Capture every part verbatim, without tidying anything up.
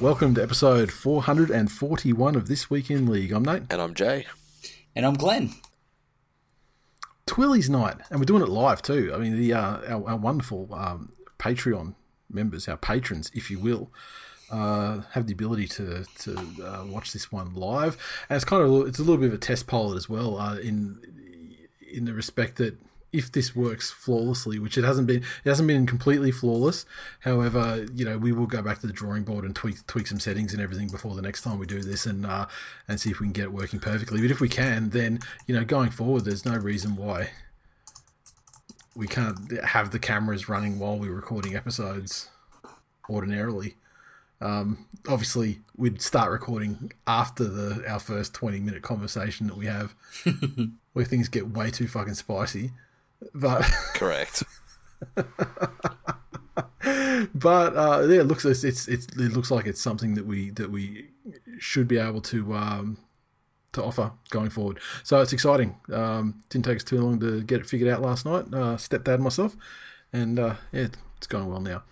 Welcome to episode four forty-one of This Week in League. I'm Nate. And I'm Jay. And I'm Glenn. Twilly's night, and we're doing it live too. I mean, the uh, our, our wonderful um, Patreon members, our patrons, if you will, uh, have the ability to to uh, watch this one live. And it's kind of it's a little bit of a test pilot as well, uh, in in the respect that if this works flawlessly, which it hasn't been, it hasn't been completely flawless. However, you know, we will go back to the drawing board and tweak tweak some settings and everything before the next time we do this, and uh, and see if we can get it working perfectly. But if we can, then, you know, going forward, there's no reason why we can't have the cameras running while we're recording episodes ordinarily. Um, obviously, we'd start recording after the our first twenty minute conversation that we have, where things get way too fucking spicy. But correct. But uh, yeah, it looks it's, it's it looks like it's something that we that we should be able to um, to offer going forward. So it's exciting. Um, didn't take us too long to get it figured out last night. Uh, stepdad and myself, and uh, yeah, it's going well now.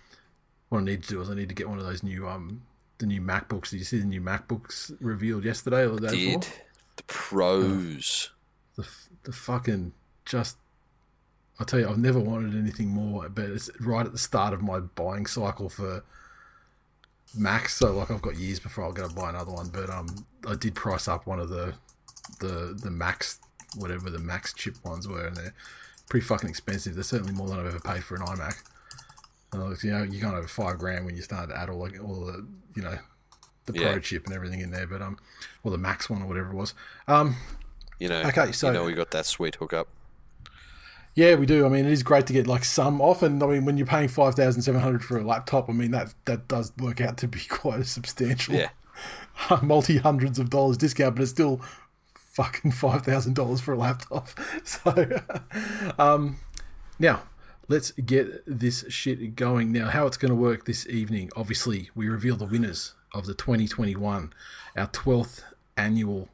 What I need to do is I need to get one of those new um the new MacBooks. Did you see the new MacBooks revealed yesterday or the day Did. before? The Pros. Uh, the the fucking just. I'll tell you, I've never wanted anything more, but it's right at the start of my buying cycle for Macs, so like I've got years before I'll go to buy another one. But um, I did price up one of the the the Macs, whatever the Macs chip ones were, and they're pretty fucking expensive. They're certainly more than I've ever paid for an iMac. Uh, you know, you're going over five grand when you start to add all like all the you know the yeah. Pro chip and everything in there, but um, or the Macs one or whatever it was. Um, you know, okay, so you know we got that sweet hookup. Yeah, we do. I mean, it is great to get like some off, and I mean, when you're paying five thousand seven hundred for a laptop, I mean that that does work out to be quite a substantial, yeah. multi hundreds of dollars discount, but it's still fucking five thousand dollars for a laptop. So, um, now let's get this shit going. Now, how it's going to work this evening? Obviously, we reveal the winners of the twenty twenty-one, our twelfth annual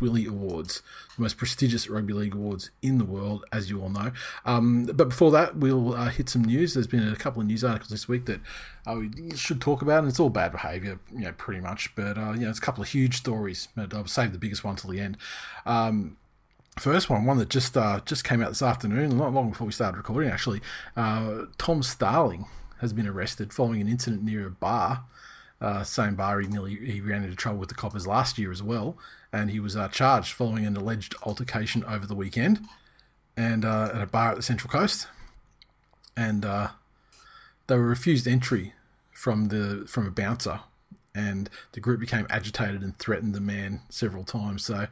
Willie Awards, the most prestigious rugby league awards in the world, as you all know. Um, but before that, we'll uh, hit some news. There's been a couple of news articles this week that uh, we should talk about, and it's all bad behaviour, you know, pretty much. But uh, you know, it's a couple of huge stories. I'll save the biggest one till the end. Um, first one, one that just uh, just came out this afternoon, not long before we started recording, actually. Uh, Tom Starling has been arrested following an incident near a bar. Uh, same bar he nearly he ran into trouble with the coppers last year as well, and he was uh, charged following an alleged altercation over the weekend, and uh, at a bar at the Central Coast, and uh, they were refused entry from the from a bouncer, and the group became agitated and threatened the man several times. So it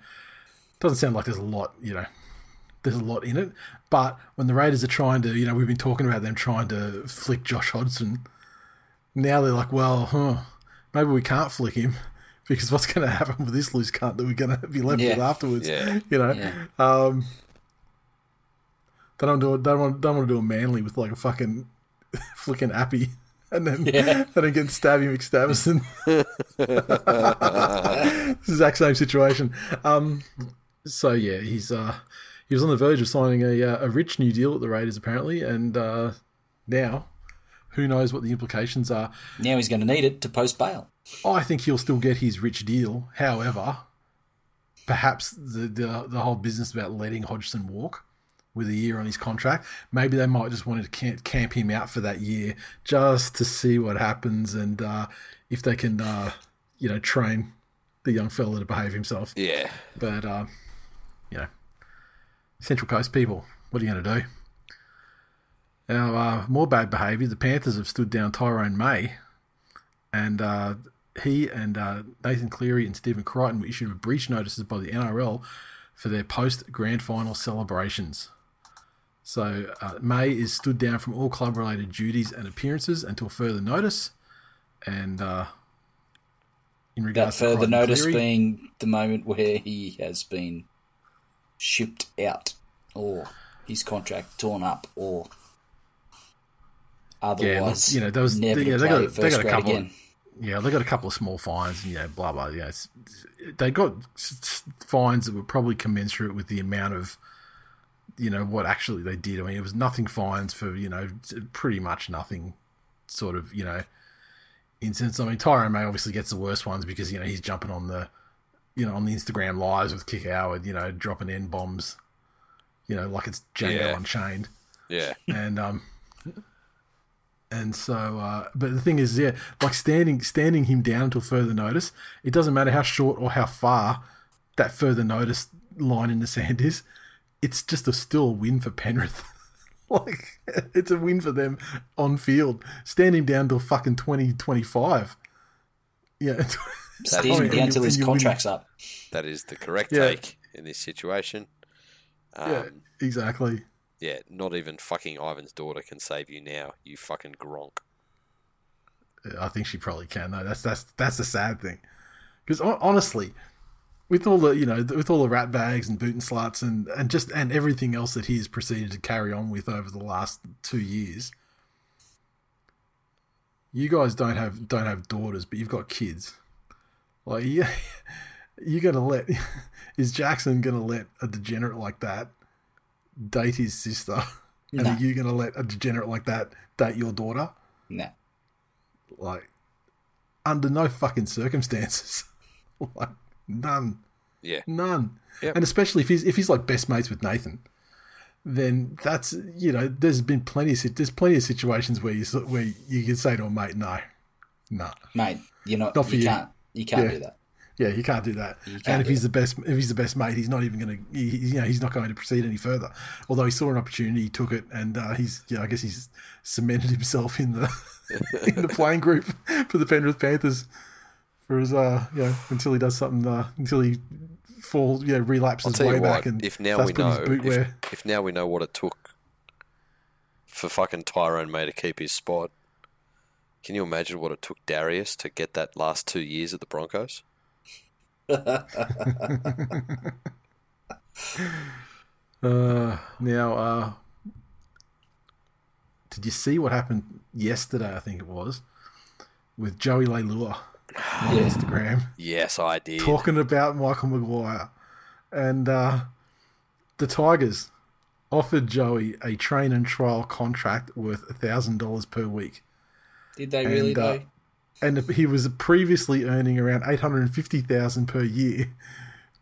doesn't sound like there's a lot, you know. There's a lot in it, but when the Raiders are trying to, you know, we've been talking about them trying to flick Josh Hodgson. Now they're like, well, huh. maybe we can't flick him because what's going to happen with this loose cunt that we're going to be left yeah. with afterwards? Yeah. You know, yeah. um, they don't do it, they don't want, don't want to do a Manly with like a fucking flicking appy and then yeah. and then getting Stabby McStabberson. This is the exact same situation. Um, so yeah, he's uh, he was on the verge of signing a uh, a rich new deal at the Raiders apparently, and uh, now. Who knows what the implications are? Now he's going to need it to post bail. I think he'll still get his rich deal. However, perhaps the the, the whole business about letting Hodgson walk with a year on his contract, maybe they might just want to camp, camp him out for that year just to see what happens and uh, if they can, uh, you know, train the young fella to behave himself. Yeah. But, um, you know, Central Coast people, what are you going to do? Now, uh, more bad behaviour, the Panthers have stood down Tyrone May, and uh, he and uh, Nathan Cleary and Stephen Crichton were issued breach notices by the N R L for their post-grand final celebrations. So uh, May is stood down from all club-related duties and appearances until further notice, and uh, in regards that to further notice Cleary, being the moment where he has been shipped out or his contract torn up or otherwise, yeah, you know, there was, never yeah, to they got, they got a couple. Again. Yeah, they got a couple of small fines, and, you know, blah blah. Yeah, you know, they got fines that were probably commensurate with the amount of, you know, what actually they did. I mean, it was nothing fines for, you know, pretty much nothing, sort of, you know, instance. I mean, Tyrone May obviously gets the worst ones because, you know, he's jumping on the, you know, on the Instagram lives with Kick Howard, you know, dropping N bombs, you know, like it's Django yeah. Unchained. Yeah, and um. And so, uh, but the thing is, yeah, like standing standing him down until further notice, it doesn't matter how short or how far that further notice line in the sand is, it's just a still a win for Penrith. Like, it's a win for them on field. Stand him down till fucking twenty twenty-five. Yeah. Stand him down until his contract's winning. Up. That is the correct yeah. take in this situation. Um, yeah, exactly. Yeah, not even fucking Ivan's daughter can save you now, you fucking gronk. I think she probably can, though. That's that's that's the sad thing, because honestly, with all the you know, with all the rat bags and boot and sluts and, and just and everything else that he's proceeded to carry on with over the last two years, you guys don't have don't have daughters, but you've got kids. Like, yeah, you're gonna let is Jackson gonna let a degenerate like that date his sister? And nah. Are you going to let a degenerate like that date your daughter? No. Nah. Like, under no fucking circumstances. Like, none. Yeah. None. Yep. And especially if he's if he's like best mates with Nathan, then that's, you know, there's been plenty of there's plenty of situations where you where you can say to a mate, no, no, nah. mate, you're not, not for you, you can't you can't yeah. do that. Yeah, you can't do that. Can't and if he's it. the best, if he's the best mate, he's not even going to, you know, he's not going to proceed any further. Although he saw an opportunity, he took it, and uh, he's, you know, I guess he's cemented himself in the in the playing group for the Penrith Panthers for his, uh, you know, until he does something, uh, until he falls, you know, relapses way back. And if now we know, if, if now we know what it took for fucking Tyrone May to keep his spot, can you imagine what it took Darius to get that last two years at the Broncos? uh, now, uh, did you see what happened yesterday? I think it was with Joey Leilua on yeah. Instagram. Yes, I did. Talking about Michael Maguire, and uh, the Tigers offered Joey a train and trial contract worth a thousand dollars per week. Did they really? And, uh, And he was previously earning around eight hundred and fifty thousand per year,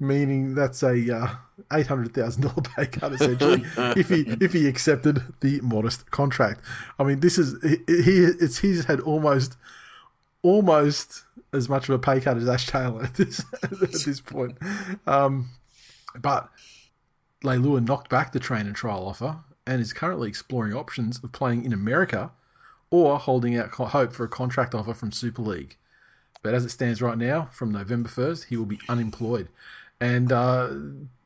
meaning that's a uh, eight hundred thousand dollar pay cut essentially if he if he accepted the modest contract. I mean, this is he it's he's had almost almost as much of a pay cut as Ash Taylor at this at this point. Um, but Leilua knocked back the train and trial offer and is currently exploring options of playing in America or holding out hope for a contract offer from Super League. But as it stands right now, from November first, he will be unemployed. And uh,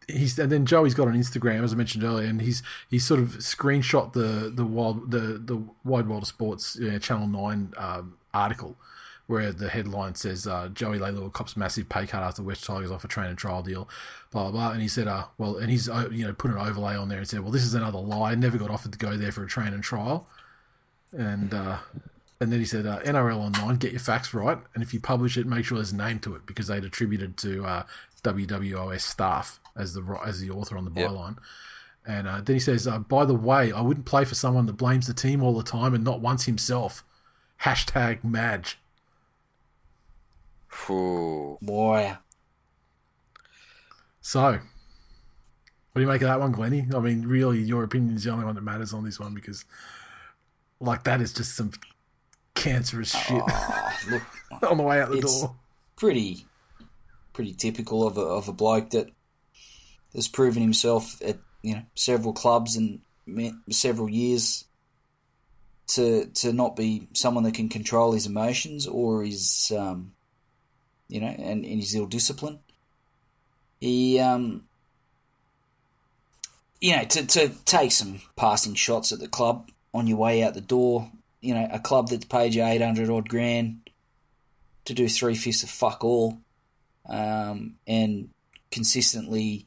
he's and then Joey's got an Instagram, as I mentioned earlier, and he's he's sort of screenshot the the wild the the Wide World of Sports you know, Channel nine um, article where the headline says uh, Joey Leilua cops massive pay cut after West Tigers offer train and trial deal, blah blah blah. And he said, uh, well, and he's you know put an overlay on there and said, well, this is another lie. I never got offered to go there for a train and trial. And uh, and then he said, uh, N R L Online, get your facts right. And if you publish it, make sure there's a name to it, because they'd attributed to uh, W W O S staff as the as the author on the byline. Yep. And uh, then he says, uh, by the way, I wouldn't play for someone that blames the team all the time and not once himself. Hashtag Madge. Ooh, boy. So, what do you make of that one, Glennie? I mean, really, your opinion is the only one that matters on this one, because... Like, that is just some cancerous shit oh, look, on the way out the door. Pretty, pretty typical of a, of a bloke that has proven himself at, you know, several clubs and several years to to not be someone that can control his emotions or his, um, you know, and, and his ill-discipline. He, um, you know, to, to take some passing shots at the club on your way out the door, you know, a club that's paid you eight hundred odd grand to do three-fifths of fuck all um, and consistently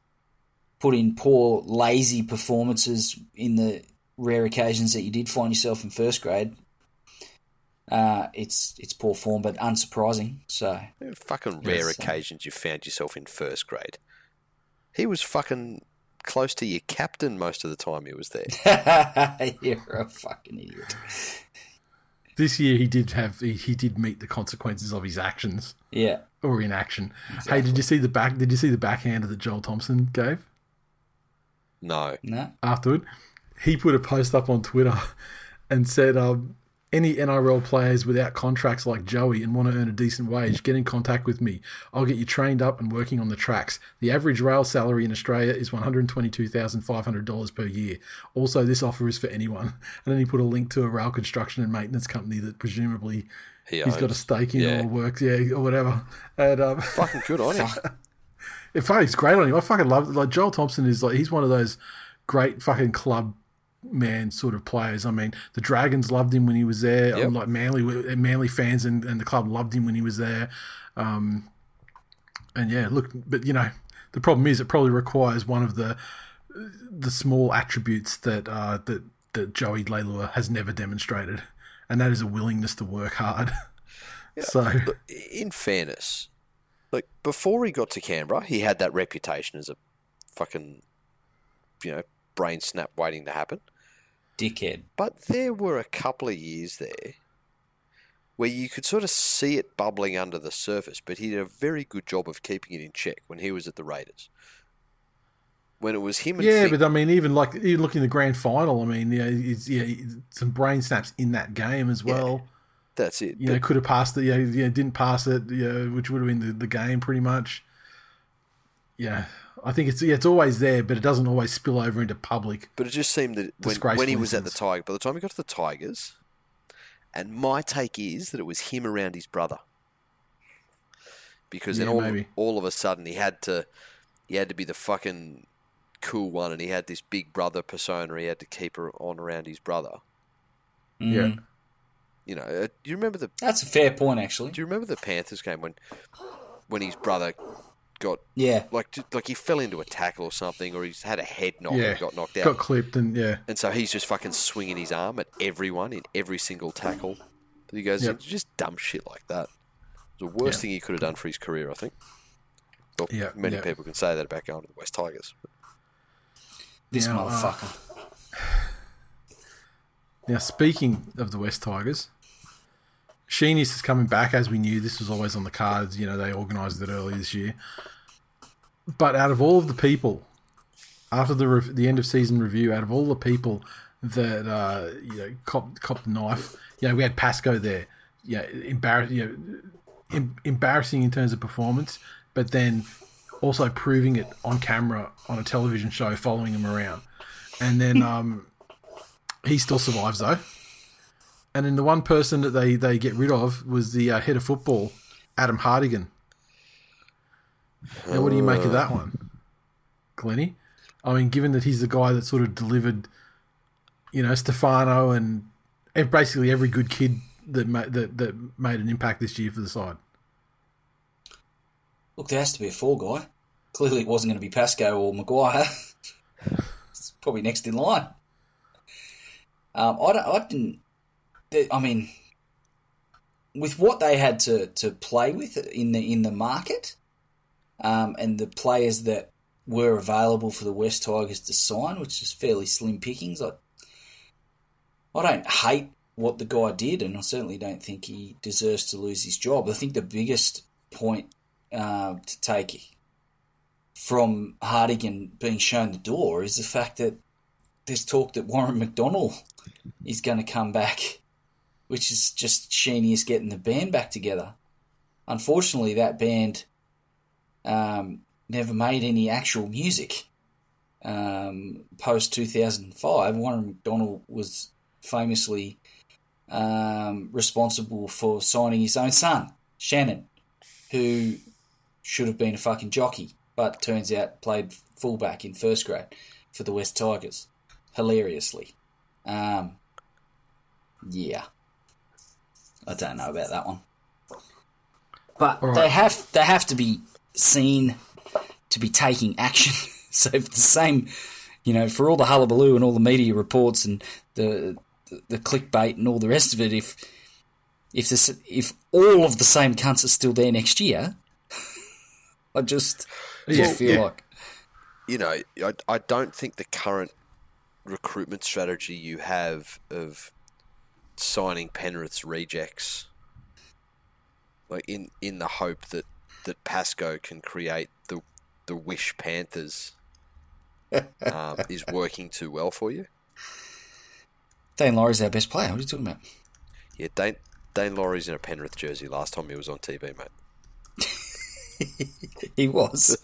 put in poor, lazy performances in the rare occasions that you did find yourself in first grade. Uh, it's it's poor form, but unsurprising. So fucking rare yes, occasions you found yourself in first grade. He was fucking close to your captain most of the time he was there. You're a fucking idiot. This year he did have he, he did meet the consequences of his actions. Yeah, or inaction. Exactly. Hey, did you see the back? Did you see the backhander that Joel Thompson gave? No, no. Afterward, he put a post up on Twitter and said, um, any N R L players without contracts like Joey and want to earn a decent wage, get in contact with me. I'll get you trained up and working on the tracks. The average rail salary in Australia is one hundred twenty-two thousand five hundred dollars per year. Also, this offer is for anyone. And then he put a link to a rail construction and maintenance company that presumably he he's owns. got a stake in yeah. or works, yeah, or whatever. And um, fucking good on him. It it's great on him. I fucking love it. Like Joel Thompson is like he's one of those great fucking club man sort of players. I mean, the Dragons loved him when he was there. Yep. Like Manly, Manly fans and, and the club loved him when he was there. Um, and yeah, look, but you know, the problem is it probably requires one of the the small attributes that uh, that that Joey Leilua has never demonstrated, and that is a willingness to work hard. Yeah, so, in fairness, like before he got to Canberra, he had that reputation as a fucking, you know, brain snap waiting to happen. Dickhead. But there were a couple of years there where you could sort of see it bubbling under the surface, but he did a very good job of keeping it in check when he was at the Raiders. When it was him and Yeah, Fink- but I mean, even like even looking at the grand final, I mean, you know, it's, yeah, some brain snaps in that game as well. Yeah, that's it. You but- know, could have passed it, you know, you know, didn't pass it, you know, which would have been the, the game pretty much. Yeah. I think it's yeah, it's always there, but it doesn't always spill over into public. But it just seemed that when, when he was at the Tigers, by the time he got to the Tigers, and my take is that it was him around his brother, because yeah, then all maybe. all of a sudden he had to he had to be the fucking cool one, and he had this big brother persona. He had to keep her on around his brother. Mm. Yeah, you know, uh, do you remember the? That's a fair point, actually. Do you remember the Panthers game when when his brother? Got yeah, like like he fell into a tackle or something, or he's had a head knock yeah. and got knocked out, got clipped, and yeah, and so he's just fucking swinging his arm at everyone in every single tackle. But he goes yep. just dumb shit like that. It's the worst yeah. thing he could have done for his career, I think. Well, yeah, many yeah. people can say that about going to the West Tigers. But... This now, motherfucker. Uh, now, speaking of the West Tigers. Sheenius is coming back, as we knew. This was always on the cards. You know, they organised it early this year. But out of all of the people, after the re- the end of season review, out of all the people that uh, you know copped cop the knife, you know, we had Pascoe there. Yeah, embar- you know, em- embarrassing in terms of performance, but then also proving it on camera on a television show, following him around, and then um, he still survives though. And then the one person that they, they get rid of was the uh, head of football, Adam Hartigan. Now, what do you make of that one, Glennie? I mean, given that he's the guy that sort of delivered, you know, Stefano and basically every good kid that ma- that that made an impact this year for the side. Look, there has to be a fall guy. Clearly, it wasn't going to be Pascoe or Maguire. It's probably next in line. Um, I don't, I didn't. I mean, with what they had to, to play with in the in the market, um, and the players that were available for the West Tigers to sign, which is fairly slim pickings, I I don't hate what the guy did, and I certainly don't think he deserves to lose his job. I think the biggest point uh, to take from Hartigan being shown the door is the fact that there's talk that Warren McDonnell is going to come back, which is just Sheenius getting the band back together. Unfortunately, that band um, never made any actual music um, post two thousand five. Warren McDonald was famously um, responsible for signing his own son, Shannon, who should have been a fucking jockey, but turns out played fullback in first grade for the West Tigers, hilariously. Um, yeah. I don't know about that one. But right. they have they have to be seen to be taking action. So if the same, you know, for all the hullabaloo and all the media reports and the the, the clickbait and all the rest of it, if if this, if all of the same cunts are still there next year, I just, I just well, feel yeah. like... You know, I, I don't think the current recruitment strategy you have of signing Penrith's rejects, like in, in the hope that, that Pascoe can create the the Wish Panthers, um, is working too well for you. Dane Laurie's our best player. What are you talking about? Yeah, Dane Dane Laurie's in a Penrith jersey last time he was on T V, mate. He was.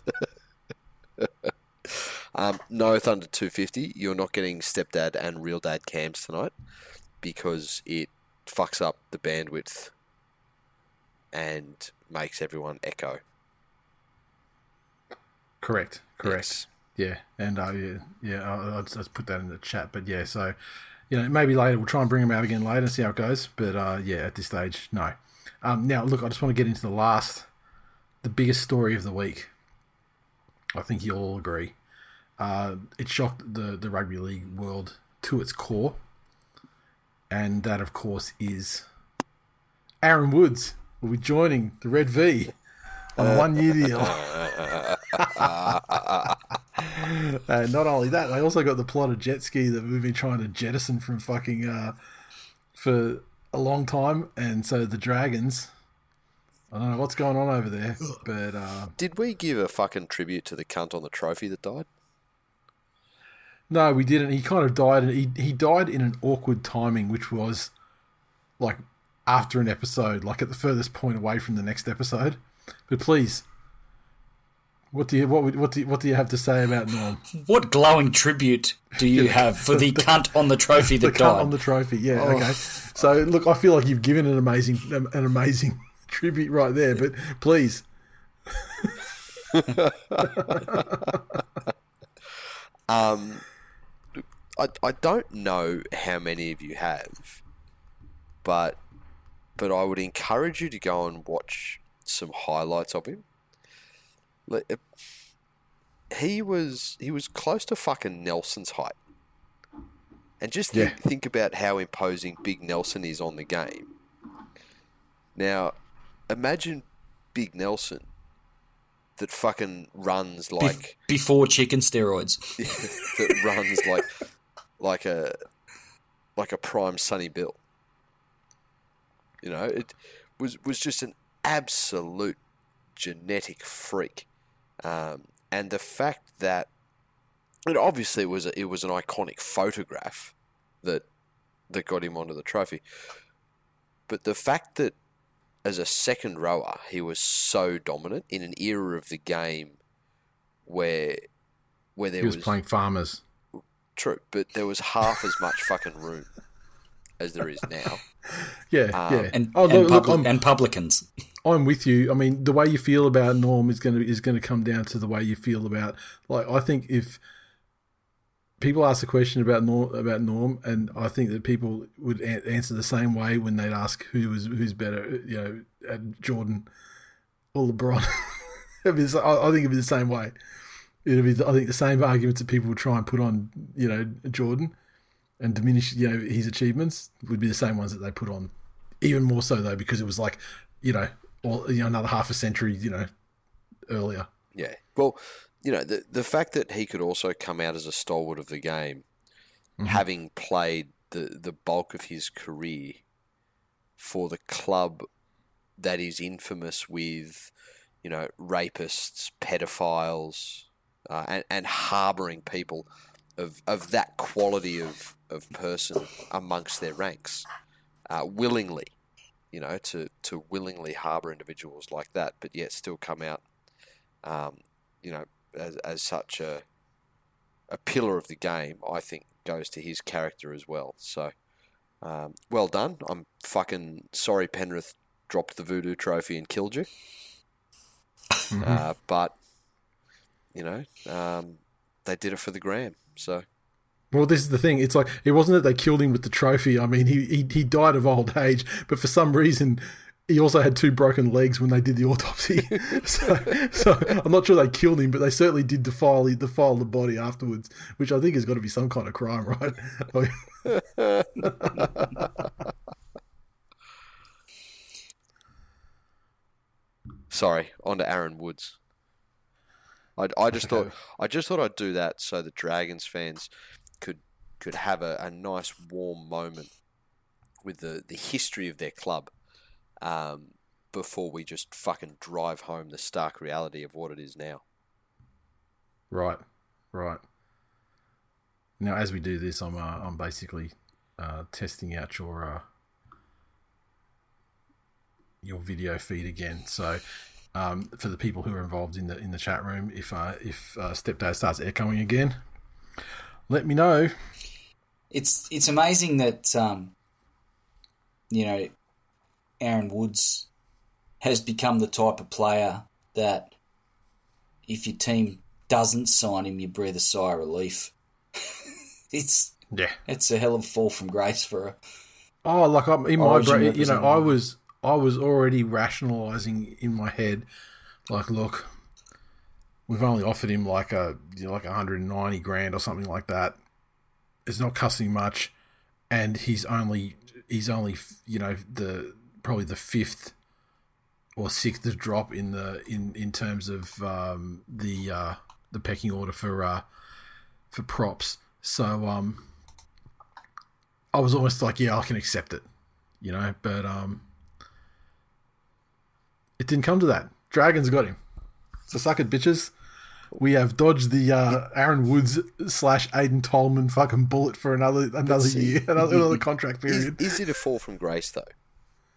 Um, no Thunder two fifty, you're not getting stepdad and real dad cams tonight because it fucks up the bandwidth and makes everyone echo. Correct, correct. Yes. Yeah, and uh, yeah, yeah, I'll, I'll just put that in the chat. But yeah, so you know, maybe later we'll try and bring them out again later and see how it goes. But uh, yeah, at this stage, no. Um, now, look, I just want to get into the last, the biggest story of the week. I think you'll all agree. Uh, it shocked the, the rugby league world to its core. And that, of course, is Aaron Woods will be joining the Red V on a one-year deal. And not only that, they also got the plot of jet ski that we've been trying to jettison from fucking uh, for a long time. And so the Dragons... I don't know what's going on over there, but... Uh, Did we give a fucking tribute to the cunt on the trophy that died? No, we didn't. He kind of died. And he, he died in an awkward timing, which was, like, after an episode, like at the furthest point away from the next episode. But please, what do you what what do you, what do you have to say about Norm? What glowing tribute do you have for the cunt on the trophy that the died? The cunt on the trophy, yeah, oh. okay. So, look, I feel like you've given an amazing... an amazing... tribute right there, but please. um, I I don't know how many of you have, but but I would encourage you to go and watch some highlights of him. He was he was close to fucking Nelson's height, and just th- yeah. think about how imposing Big Nelson is on the game. Now. Imagine Big Nelson that fucking runs like... Before chicken steroids. That runs like like a like a prime Sonny Bill. You know, it was was just an absolute genetic freak. Um, and the fact that... It obviously was a, it was an iconic photograph that that got him onto the trophy. But the fact that as a second rower, he was so dominant in an era of the game where where there was... He was, was playing farmers. True, but there was half as much fucking room as there is now. Yeah, um, yeah. And, oh, look, and, public, look, and publicans. I'm with you. I mean, the way you feel about Norm is going to is going to come down to the way you feel about... Like, I think if people ask a question about Norm, about Norm, and I think that people would a- answer the same way when they'd ask who was who's better, you know, at Jordan or LeBron. I, mean, I think it'd be the same way. It'd be, I think, the same arguments that people would try and put on, you know, Jordan and diminish, you know, his achievements would be the same ones that they put on. Even more so though, because it was like, you know, all, you know, another half a century, you know, earlier. Yeah. Well. You know, the the fact that he could also come out as a stalwart of the game, mm-hmm. having played the, the bulk of his career for the club that is infamous with, you know, rapists, pedophiles, uh, and, and harbouring people of of that quality of, of person amongst their ranks, uh, willingly, you know, to, to willingly harbour individuals like that, but yet still come out um, you know, as, as such a a pillar of the game, I think goes to his character as well. So, um, well done. I'm fucking sorry Penrith dropped the voodoo trophy and killed you. Mm-hmm. Uh, but, you know, um, they did it for the gram, so... Well, this is the thing. It's like, it wasn't that they killed him with the trophy. I mean, he, he he died of old age, but for some reason, he also had two broken legs when they did the autopsy. so, so I'm not sure they killed him, but they certainly did defile, defile the body afterwards, which I think has got to be some kind of crime, right? Sorry, on to Aaron Woods. I, I just thought I just thought I'd do that so the Dragons fans could could have a, a nice warm moment with the, the history of their club um, before we just fucking drive home the stark reality of what it is now. Right, right. Now, as we do this, I'm uh, I'm basically uh, testing out your uh, your video feed again, so. Um, for the people who are involved in the in the chat room, if uh, if uh, Stepdad starts echoing again, let me know. It's it's amazing that um, you know, Aaron Woods has become the type of player that if your team doesn't sign him, you breathe a sigh of relief. it's yeah, it's a hell of a fall from grace for a. Oh, like I'm in my brain, you know, I was. I was already rationalising in my head, like, look, we've only offered him like a you know, like one hundred ninety grand or something like that. It's not costing much, and he's only he's only you know the probably the fifth or sixth drop in the in, in terms of um, the uh, the pecking order for uh, for props. So um, I was almost like, yeah, I can accept it, you know, but um. It didn't come to that. Dragons got him. So suck it, bitches. We have dodged the uh, Aaron Woods slash Aiden Tolman fucking bullet for another another year, another, another contract period. Is, is it a fall from grace, though?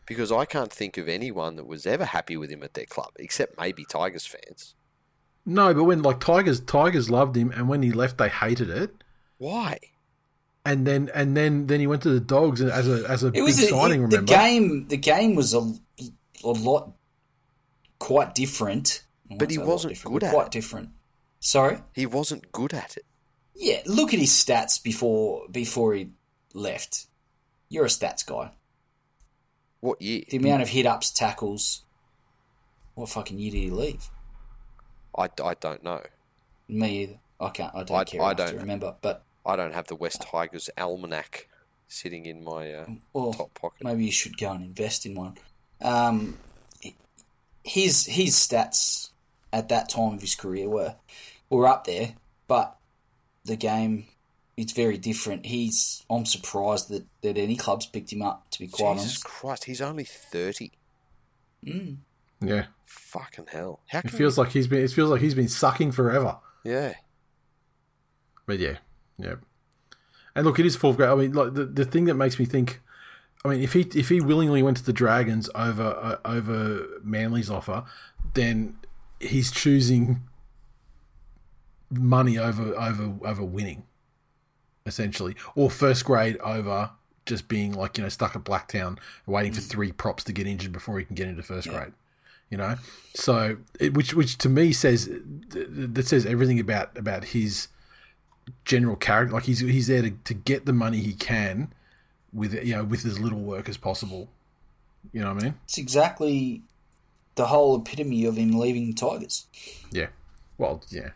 Because I can't think of anyone that was ever happy with him at their club, except maybe Tigers fans. No, but when, like, Tigers Tigers loved him, and when he left, they hated it. Why? And then and then, then he went to the Dogs as a as a it big was a, signing, it, remember? The game, the game was a, a lot... Quite different. But he wasn't good at it. Quite different. Sorry? He wasn't good at it. Yeah, look at his stats before before he left. You're a stats guy. What year? The amount of hit-ups, tackles. What fucking year did he leave? I, I don't know. Me either. I can't. I don't I, care I don't, to remember. But I don't have the West Tigers almanac sitting in my uh, well, top pocket. Maybe you should go and invest in one. Um... His his stats at that time of his career were were up there, but the game, it's very different. He's I'm surprised that, that any clubs picked him up, to be quite honest. Jesus Christ, he's only thirty. Mm. Yeah. Fucking hell. How can it feels he... like he's been it feels like he's been sucking forever. Yeah. But yeah, yeah. And look, it is fourth grade. I mean, like the, the thing that makes me think, I mean, if he if he willingly went to the Dragons over uh, over Manly's offer, then he's choosing money over over over winning, essentially, or first grade over just being like you know stuck at Blacktown waiting for three props to get injured before he can get into first yeah. grade, you know. So it, which which to me says that says everything about about his general character. Like he's he's there to, to get the money he can. With you know, with as little work as possible, you know what I mean. It's exactly the whole epitome of him leaving Tigers. Yeah, well, yeah.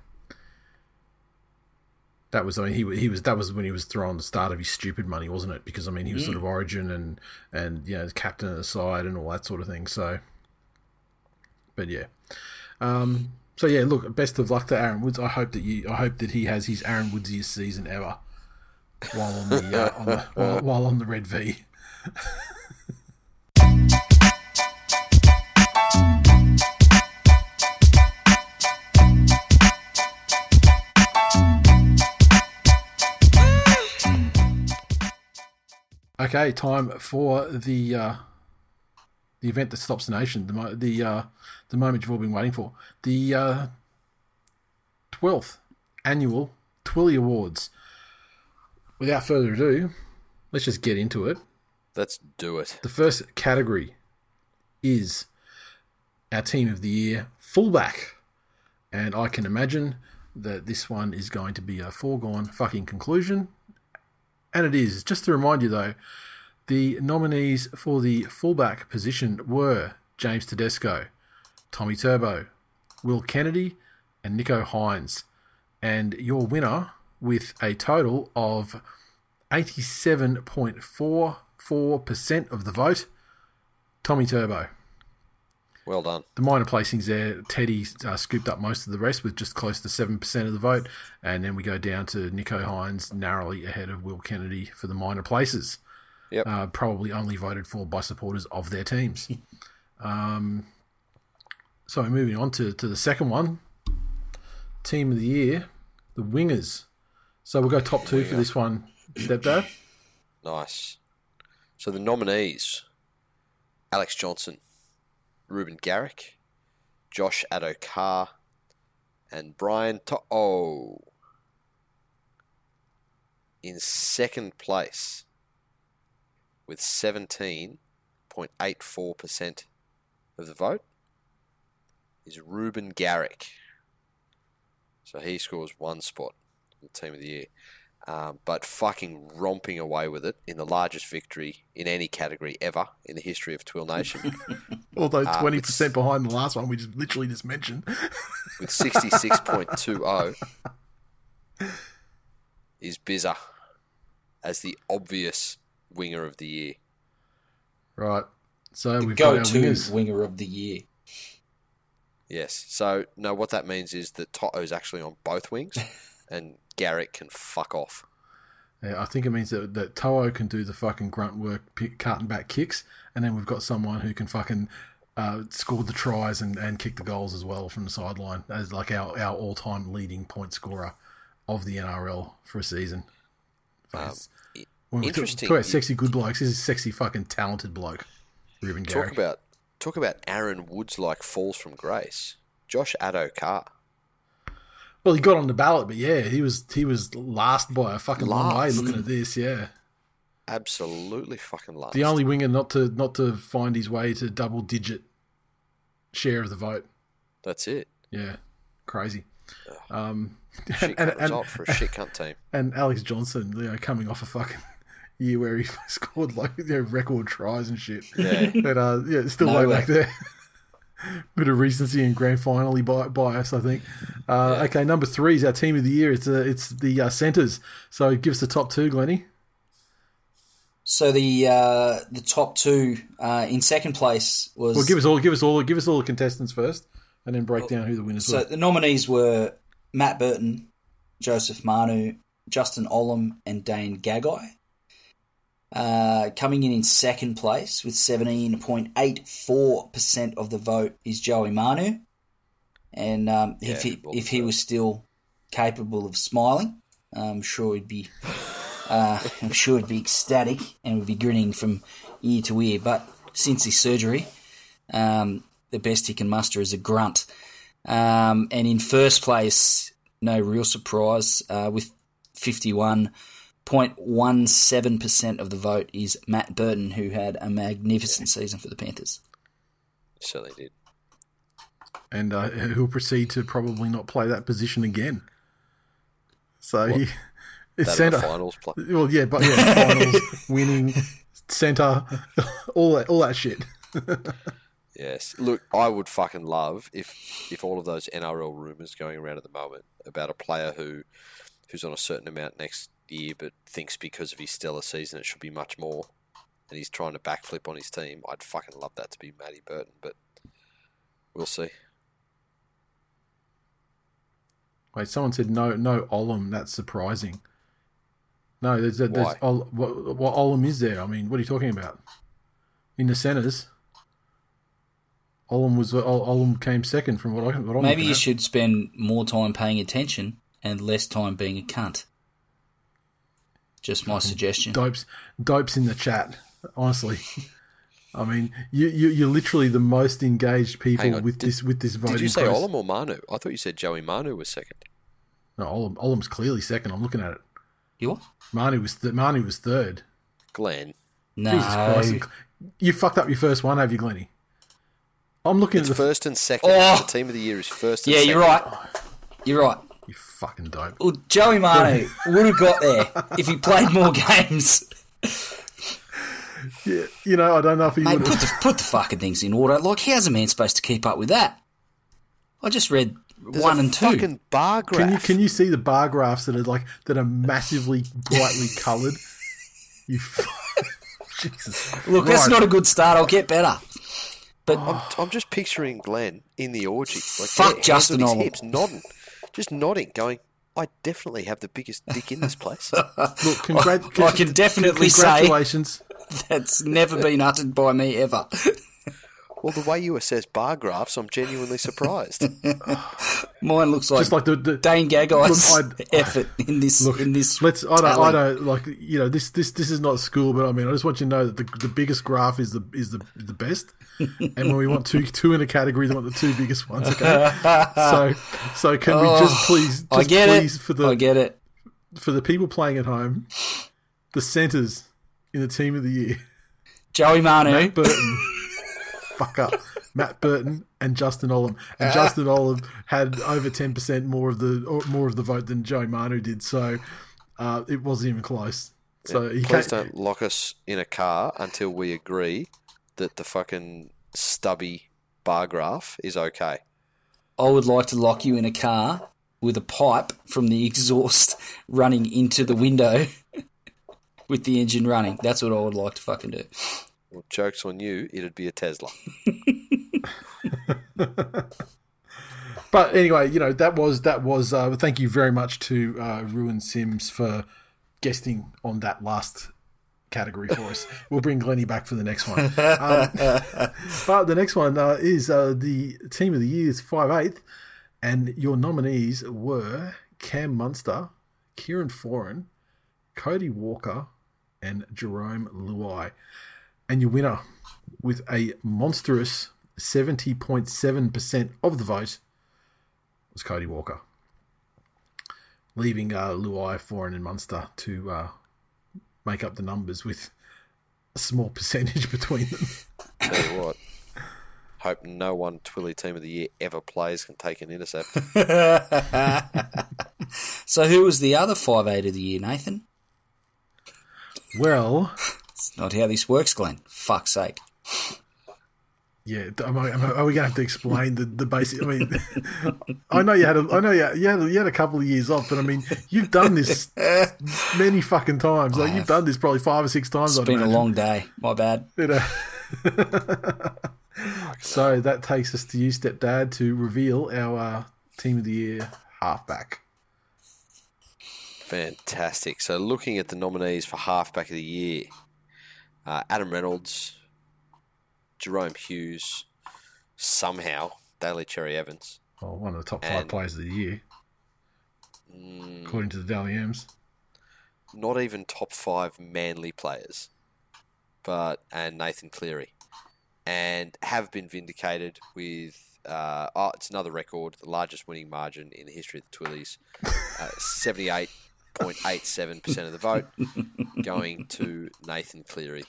That was I mean he he was that was when he was throwing the start of his stupid money, wasn't it? Because I mean he was yeah. sort of origin and and you know captain of the side and all that sort of thing. So, but yeah, um, so yeah. Look, best of luck to Aaron Woods. I hope that you I hope that he has his Aaron Woodsiest season ever. While on the, uh, on the while, while on the red V. Okay, time for the uh, the the event that stops the nation, the the uh, the moment you've all been waiting for, the uh, twelfth annual Willie Awards. Without further ado, let's just get into it. Let's do it. The first category is our Team of the Year fullback. And I can imagine that this one is going to be a foregone fucking conclusion. And it is. Just to remind you, though, the nominees for the fullback position were James Tedesco, Tommy Turbo, Will Kennedy, and Nicho Hynes. And your winner, with a total of eighty-seven point four four percent of the vote, Tommy Turbo. Well done. The minor placings there, Teddy uh, scooped up most of the rest with just close to seven percent of the vote. And then we go down to Nicho Hynes, narrowly ahead of Will Kennedy for the minor places. Yep. Uh, probably only voted for by supporters of their teams. um, so moving on to, to the second one, Team of the Year, the Wingers. So we'll go top two for this one, Stepdad. Nice. So the nominees, Alex Johnson, Ruben Garrick, Josh Addo-Carr, and Brian To'o. In second place with seventeen point eight four percent of the vote is Ruben Garrick. So he scores one spot in the Team of the Year. Um, but fucking romping away with it in the largest victory in any category ever in the history of Twill Nation. Although uh, twenty percent with, behind the last one we just literally just mentioned. With sixty-six point two zero is Bizza as the obvious winger of the year. Right. So the we've got our wingers. Winger of the year. Yes. So, no, what that means is that To'o's actually on both wings and Garrick can fuck off. Yeah, I think it means that, that To'o can do the fucking grunt work, pick, cart and back kicks, and then we've got someone who can fucking uh, score the tries and, and kick the goals as well from the sideline as like our, our all-time leading point scorer of the N R L for a season. Um, when we interesting. Talk, talk about sexy good blokes. This is a sexy fucking talented bloke, Ruben Garrick. Talk about... Talk about Aaron Woods like falls from grace. Josh Addo-Carr. Well, he got on the ballot, but yeah, he was he was last by a fucking last. long way. Looking at this, yeah, absolutely fucking last. The only winger not to not to find his way to double digit share of the vote. That's it. Yeah, crazy. Oh, um, shit and, and, result and, for a shit cunt team. And Alex Johnson, you know, coming off a fucking year where he scored like you know, record tries and shit. Yeah. But uh, yeah, still no way back there. Bit of recency and grand finally bias, I think. Uh, yeah. Okay, number three is our Team of the Year. It's uh, it's the uh, centres. So give us the top two, Glennie. So the uh, the top two uh, in second place was well. Give us all. Give us all. Give us all the contestants first, and then break well, down who the winners so were. So the nominees were Matt Burton, Joseph Manu, Justin Olam, and Dane Gagai. Uh, coming in in second place with seventeen point eight four percent of the vote is Joey Manu. And um, yeah, if he if he was still capable of smiling, I'm sure he'd be uh, I'm sure he'd be ecstatic and would be grinning from ear to ear. But since his surgery, um, the best he can muster is a grunt. Um, and in first place, no real surprise, uh, with fifty-one percent zero point one seven percent of the vote is Matt Burton, who had a magnificent season for the Panthers. So they did. And uh, he'll proceed to probably not play that position again. So he, it's centre. Finals play. Well, yeah, but yeah, finals, winning, centre, all that, all that shit. Yes. Look, I would fucking love if, if all of those N R L rumours going around at the moment about a player who who's on a certain amount next year but thinks because of his stellar season it should be much more and he's trying to backflip on his team. I'd fucking love that to be Matty Burton, but we'll see. Wait, someone said no no Olam. That's surprising. No, there's, there's Why? Ol, what, what Olam is there? I mean, what are you talking about? In the centres, Olam was Olam came second from what I what I'm maybe you at. Should spend more time paying attention and less time being a cunt. Just my suggestion. Dopes, dopes in the chat, honestly. I mean, you, you, you're literally the most engaged people with did, this with this voting. Did you say process. Olam or Manu? I thought you said Joey Manu was second. No, Olam, Olam's clearly second. I'm looking at it. You what? Manu was th- Manu was third. Glenn. No. Jesus Christ. You fucked up your first one, have you, Glenny? I'm looking it's at the first and second. Oh. The team of the year is first and yeah, second. Yeah, you're right. You're right. You fucking dope. Well, Joey Manu would have got there if he played more games. Yeah, you know, I don't know if he would have. Put the, put the fucking things in order. Like, how's a man supposed to keep up with that? I just read There's one and two. Fucking bar graph. Can you can you see the bar graphs that are like that are massively brightly coloured? You fucking Jesus. Look, Christ. That's not a good start. I'll get better. But oh. I'm, I'm just picturing Glenn in the orgy, like fuck Justin on his hips, nodding, just nodding, going, I definitely have the biggest dick in this place. Look, congrat- I, I can definitely congratulations. say that's never been uttered by me ever. Well, the way you assess bar graphs, I'm genuinely surprised. Mine looks like, just like the, the, Dane Gaggai's effort in this. Look, in this let's. I don't. Talent. I don't like. You know, this, this. This is not school, but I mean, I just want you to know that the, the biggest graph is the is the the best. And when we want two two in a category, we want the two biggest ones. Okay. So so can oh, we just please? Just I get please it. For the, I get it. For the people playing at home, the centres in the team of the year: Joey Manu, Matt Burton. Fuck up, Matt Burton and Justin Olam, and Justin Olam had over ten percent more of the or more of the vote than Joey Manu did, so uh, it wasn't even close. So yeah, he please don't lock us in a car until we agree that the fucking stubby bar graph is okay. I would like to lock you in a car with a pipe from the exhaust running into the window with the engine running. That's what I would like to fucking do. Well, jokes on you, it'd be a Tesla. But anyway, you know, that was, that was, uh, thank you very much to uh, Ruin Sims for guesting on that last category for us. We'll bring Glenny back for the next one. Um, but the next one uh, is uh, the team of the year's five eighth, and your nominees were Cam Munster, Kieran Foran, Cody Walker, and Jahrome Leilua. And your winner, with a monstrous seventy point seven percent of the vote, was Cody Walker, leaving uh, Leilua, Foran and Munster to uh, make up the numbers with a small percentage between them. Tell you what, hope no one Twilly team of the year ever plays can take an intercept. So who was the other five eight of the year, Nathan? Well... It's not how this works, Glenn. Fuck's sake. Yeah, am I, am I, are we going to have to explain the, the basic? I mean, I know you had a, I know you had, you had, you had a couple of years off, but I mean, you've done this many fucking times. Like, you've done this probably five or six times. It's been a long day. My bad. You know? So that takes us to you, Stepdad, to reveal our uh, team of the year halfback. Fantastic. So looking at the nominees for halfback of the year. Uh, Adam Reynolds, Jahrome Hughes, somehow, Daly Cherry Evans. Oh, one of the top five and, players of the year, mm, according to the Daly M's. Not even top five Manly players, but and Nathan Cleary. And have been vindicated with, uh, oh, it's another record, the largest winning margin in the history of the Twillies, uh, seventy-eight point eight seven percent of the vote, going to Nathan Cleary.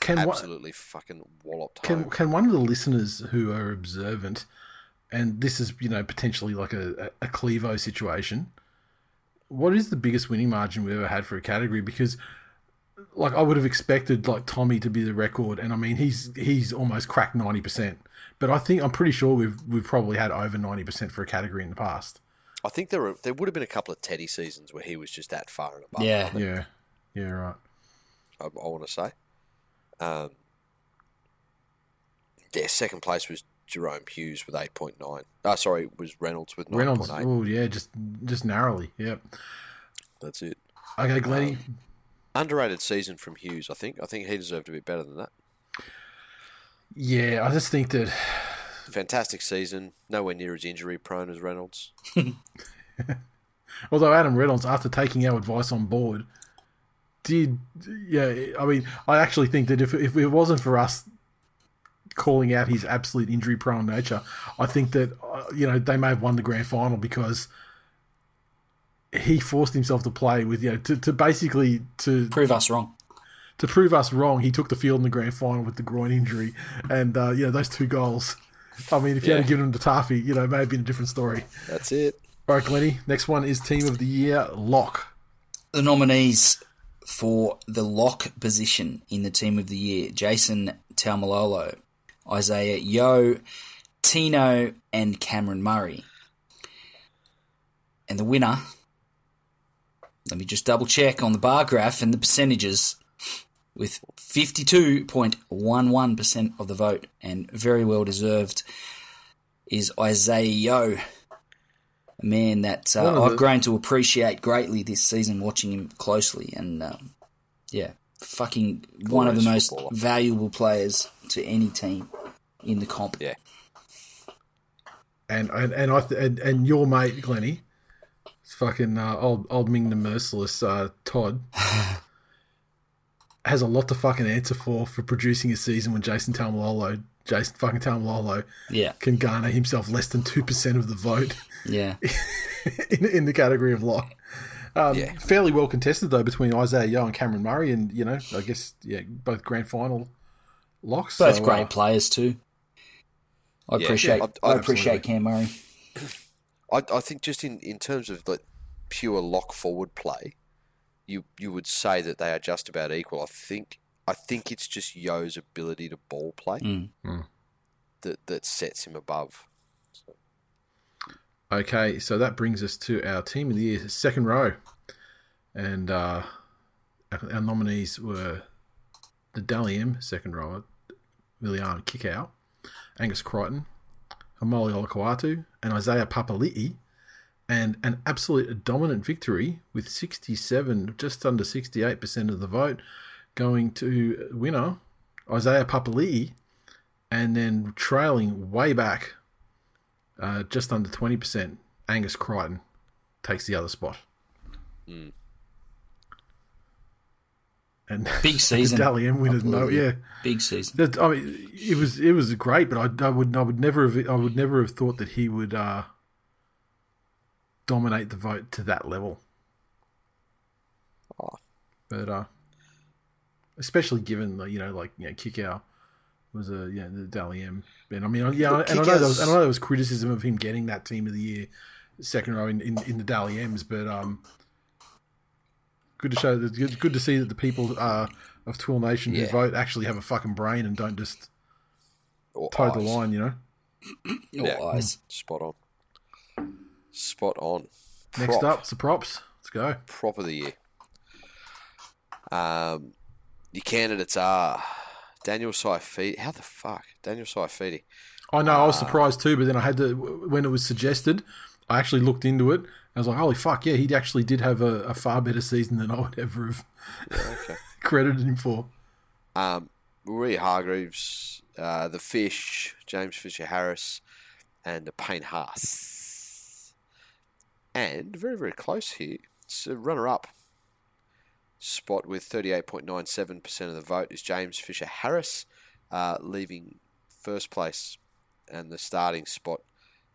Can Absolutely one, fucking walloped can, home. Can one of the listeners who are observant, and this is, you know, potentially like a, a Clevo situation, what is the biggest winning margin we've ever had for a category? Because, like, I would have expected, like, Tommy to be the record, and, I mean, he's he's almost cracked ninety percent. But I think, I'm pretty sure we've we've probably had over ninety percent for a category in the past. I think there were, there would have been a couple of Teddy seasons where he was just that far and above. Yeah, yeah. Yeah, right. I, I want to say. Um, yeah, second place was Jahrome Hughes with eight point nine. Oh, sorry, it was Reynolds with nine point eight. Reynolds, oh, yeah, just just narrowly, yep. That's it. Okay, Glennie. Um, underrated season from Hughes, I think. I think he deserved a bit better than that. Yeah, I just think that... Fantastic season, nowhere near as injury prone as Reynolds. Although Adam Reynolds, after taking our advice on board, did yeah. I mean, I actually think that if if it wasn't for us calling out his absolute injury-prone nature. I think that, uh, you know, they may have won the grand final because he forced himself to play with, you know, to, to basically... to prove us wrong. To prove us wrong, he took the field in the grand final with the groin injury. And, uh, you know, those two goals. I mean, if you yeah. hadn't given him to Taffy, you know, it may have been a different story. That's it. All right, Glennie, next one is Team of the Year, Lock. The nominees for the lock position in the Team of the Year, Jason Taumalolo, Isaiah Yeo, Tino, and Cameron Murray. And the winner, let me just double check on the bar graph and the percentages, with fifty-two point one one percent of the vote, and very well deserved, is Isaiah Yeo. A man that uh, I've the... grown to appreciate greatly this season, watching him closely. And, um, yeah, fucking Glorious one of the most footballer. valuable players to any team in the comp. Yeah. And and and, I th- and, and your mate, Glennie, it's fucking uh, old, old Ming the Merciless, uh, Todd, has a lot to fucking answer for for producing a season when Jason Taumalolo, Jason fucking Taumalolo yeah. can garner himself less than two percent of the vote. Yeah, in, in the category of lock, um, yeah. fairly well contested though between Isaiah Yeo and Cameron Murray, and you know, I guess yeah, both grand final locks. Both so, great uh, players too. I yeah, appreciate, yeah, I, I appreciate Cam Murray. I, I think just in, in terms of like pure lock forward play, you you would say that they are just about equal. I think I think it's just Yo's ability to ball play mm. Mm. that that sets him above. Okay, so that brings us to our Team of the Year, second row. And uh, our nominees were the Dally M, second rower, Milian Kikau, Angus Crichton, Hamoli Olakau'atu, and Isaiah Papali'i. And an absolute dominant victory with sixty-seven, just under sixty-eight percent of the vote, going to winner, Isaiah Papali'i, and then trailing way back, Uh, just under twenty percent, Angus Crichton takes the other spot. Mm. And big season. The Dally M winners, no, yeah, big season. That, I mean, it was it was great, but I, I would I would never have I would never have thought that he would uh, dominate the vote to that level. Oh. But uh, especially given the, you know like you know Kikau was a yeah the Dally M. And I mean, yeah, Look, and I know there was, I know there was criticism of him getting that Team of the Year second row in, in, in the Dally M's, but um, good to show that it's good to see that the people uh, of Twill Nation yeah. who vote actually have a fucking brain and don't just or toe eyes. the line, you know. Or yeah. eyes, spot on, spot on. Prop. Next up, it's the props. Let's go. Prop of the year. Um, your candidates are Daniel Saifidi. How the fuck? Daniel Saifidi. I know. I was uh, surprised too, but then I had to, when it was suggested, I actually looked into it. I was like, holy fuck, yeah, he actually did have a, a far better season than I would ever have yeah, okay. credited him for. Um, Maria Hargreaves, uh, The Fish, James Fisher-Harris, and Payne Haas. And very, very close here. It's a runner-up spot with thirty-eight point nine seven percent of the vote is James Fisher-Harris, uh, leaving first place and the starting spot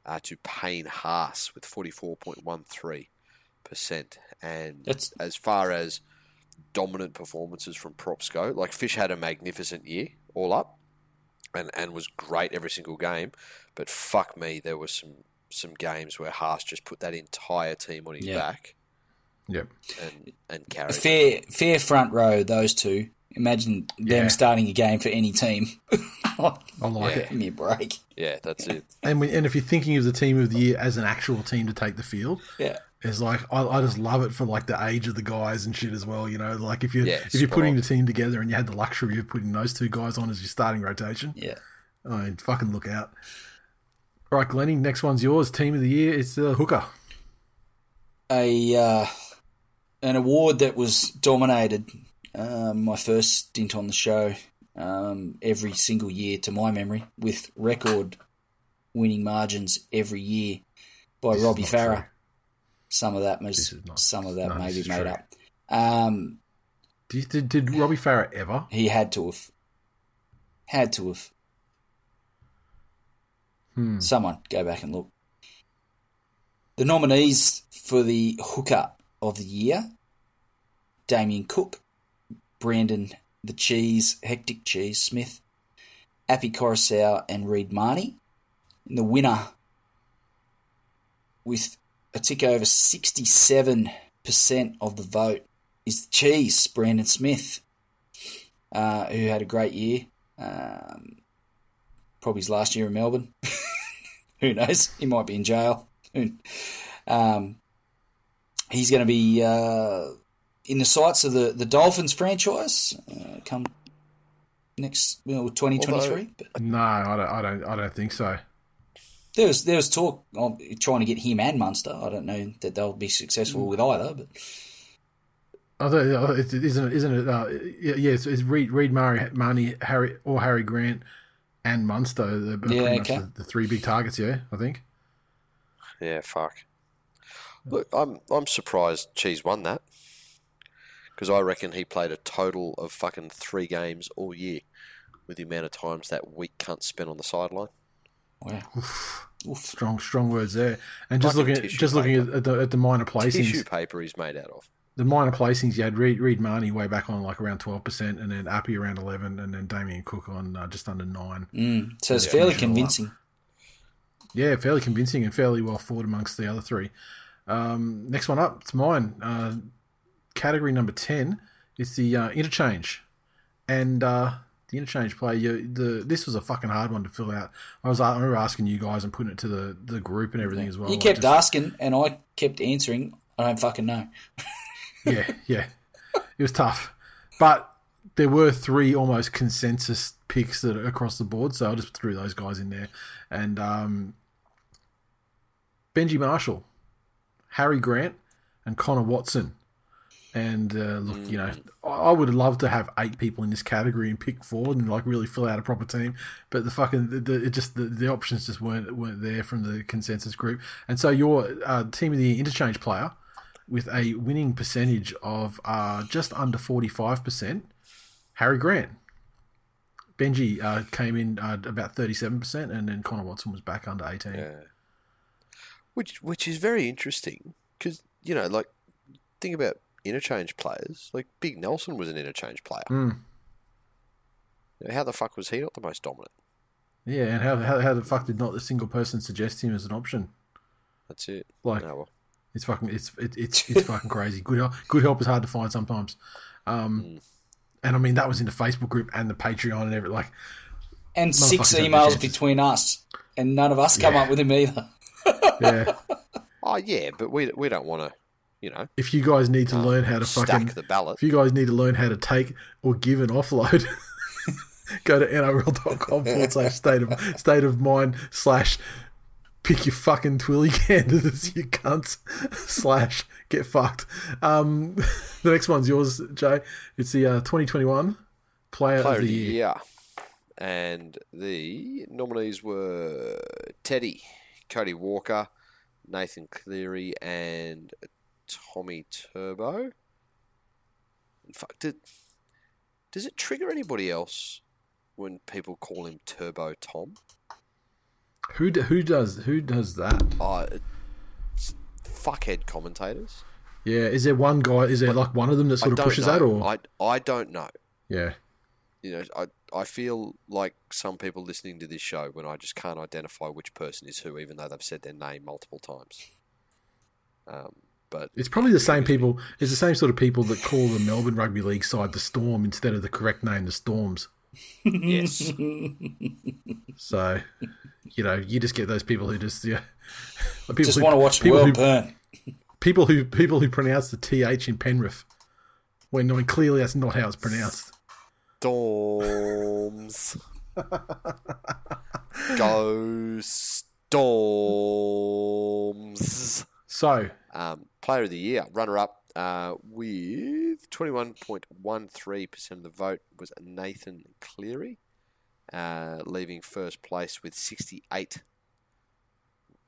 uh, to Payne Haas with forty-four point one three percent. And That's... as far as dominant performances from props go, like Fish had a magnificent year all up and, and was great every single game, but fuck me, there were some, some games where Haas just put that entire team on his yeah. back. Yep. And, and carry. Fair, fair front row, those two. Imagine them yeah. starting a game for any team. I like yeah. it. Give me a break. Yeah, that's it. And when, and if you're thinking of the Team of the Year as an actual team to take the field, yeah. it's like, I, I just love it for like the age of the guys and shit as well. You know, like if you're, yeah, if you're putting on the team together and you had the luxury of putting those two guys on as your starting rotation, yeah. I mean, fucking look out. All right, Glennie, next one's yours. Team of the Year, it's the uh, hooker. A... Uh... An award that was dominated um, my first stint on the show um, every single year to my memory, with record winning margins every year by this Robbie Farah. True. Some of that was, not, some of that no, maybe made true. up. Um, did, did did Robbie Farah ever? He had to have had to have Hmm. Someone go back and look. The nominees for the hooker of the year: Damien Cook, Brandon the Cheese, Hectic Cheese Smith, Appy Coruscant, and Reid Marnie. And the winner, with a tick over sixty-seven percent of the vote, is the Cheese, Brandon Smith, uh, who had a great year. Um, probably his last year in Melbourne. Who knows? He might be in jail. Um, he's going to be uh, in the sights of the, the Dolphins franchise uh, come next, you know, twenty twenty-three. Although, no, I don't, I don't. I don't think so. There was there was talk of trying to get him and Munster. I don't know that they'll be successful with either. But I thought, isn't it? Isn't it? Uh, yeah, it's, it's Reid, Reid Marnie, Harry or Harry Grant, and Munster. They're pretty yeah, okay. much the, the three big targets. Yeah, I think. Yeah, fuck. Look, I'm I'm surprised Cheese won that, because I reckon he played a total of fucking three games all year, with the amount of times that weak cunt spent on the sideline. Wow, oof. Oof. strong, strong words there. And just like looking, at, just paper. looking at the, at the minor placings, tissue paper he's made out of. The minor placings, you had Reid, Reid Marnie way back on like around twelve percent, and then Appy around eleven, and then Damien Cook on uh, just under nine. Mm. So it's yeah, fairly convincing. Up. Yeah, fairly convincing and fairly well fought amongst the other three. Um, next one up, it's mine. Uh, category number ten is the uh, interchange, and uh, the interchange play. You, the this was a fucking hard one to fill out. I was I remember asking you guys and putting it to the, the group and everything as well. You kept just, asking, and I kept answering. I don't fucking know. yeah, yeah, it was tough, but there were three almost consensus picks that are across the board, so I just threw those guys in there. And um, Benji Marshall, Harry Grant, and Connor Watson. And uh, look, you know, I would love to have eight people in this category and pick forward and like really fill out a proper team, but the fucking the, the, it just the, the options just weren't weren't there from the consensus group. And so your uh, team of the year interchange player with a winning percentage of uh, just under forty-five percent, Harry Grant. Benji uh, came in uh, about thirty-seven percent, and then Connor Watson was back under eighteen. Yeah. Which which is very interesting because, you know, like, think about interchange players. Like, Big Nelson was an interchange player. Mm. You know, how the fuck was he not the most dominant? Yeah, and how, how how the fuck did not a single person suggest him as an option? That's it. Like, no, well. it's fucking it's it, it's it's fucking crazy. Good good help is hard to find sometimes. Um, mm. And I mean, that was in the Facebook group and the Patreon and everything. Like, and six emails between us, and none of us come yeah. up with him either. yeah. Oh yeah, but we we don't want to, you know. If you guys need to um, learn how to fucking the ballot, if you guys need to learn how to take or give an offload, go to N R L dot com forward slash state of state of mind slash pick your fucking twilly candidates, you cunts, slash get fucked. Um, the next one's yours, Jay. It's the uh, twenty twenty-one Player, Player of the, the year. year. And the nominees were Teddy, Cody Walker, Nathan Cleary, and Tommy Turbo. And fuck, did, does it trigger anybody else when people call him Turbo Tom? Who do, who does who does that? Oh, it's fuckhead commentators. Yeah, is there one guy? Is there like one of them that sort of pushes know. that, or I I don't know. Yeah, you know, I I feel like some people listening to this show when I just can't identify which person is who, even though they've said their name multiple times. Um, but it's probably the same people. It's the same sort of people that call the Melbourne Rugby League side the Storm instead of the correct name, the Storms. Yes. So, you know, you just get those people who just yeah, people just who, want to watch people the world who, burn. People who people who pronounce the T H in Penrith when well, clearly that's not how it's pronounced. Storms. Go Storms. So, um, Player of the Year, runner up. Uh, with twenty-one point one three percent of the vote was Nathan Cleary, uh, leaving first place with sixty-eight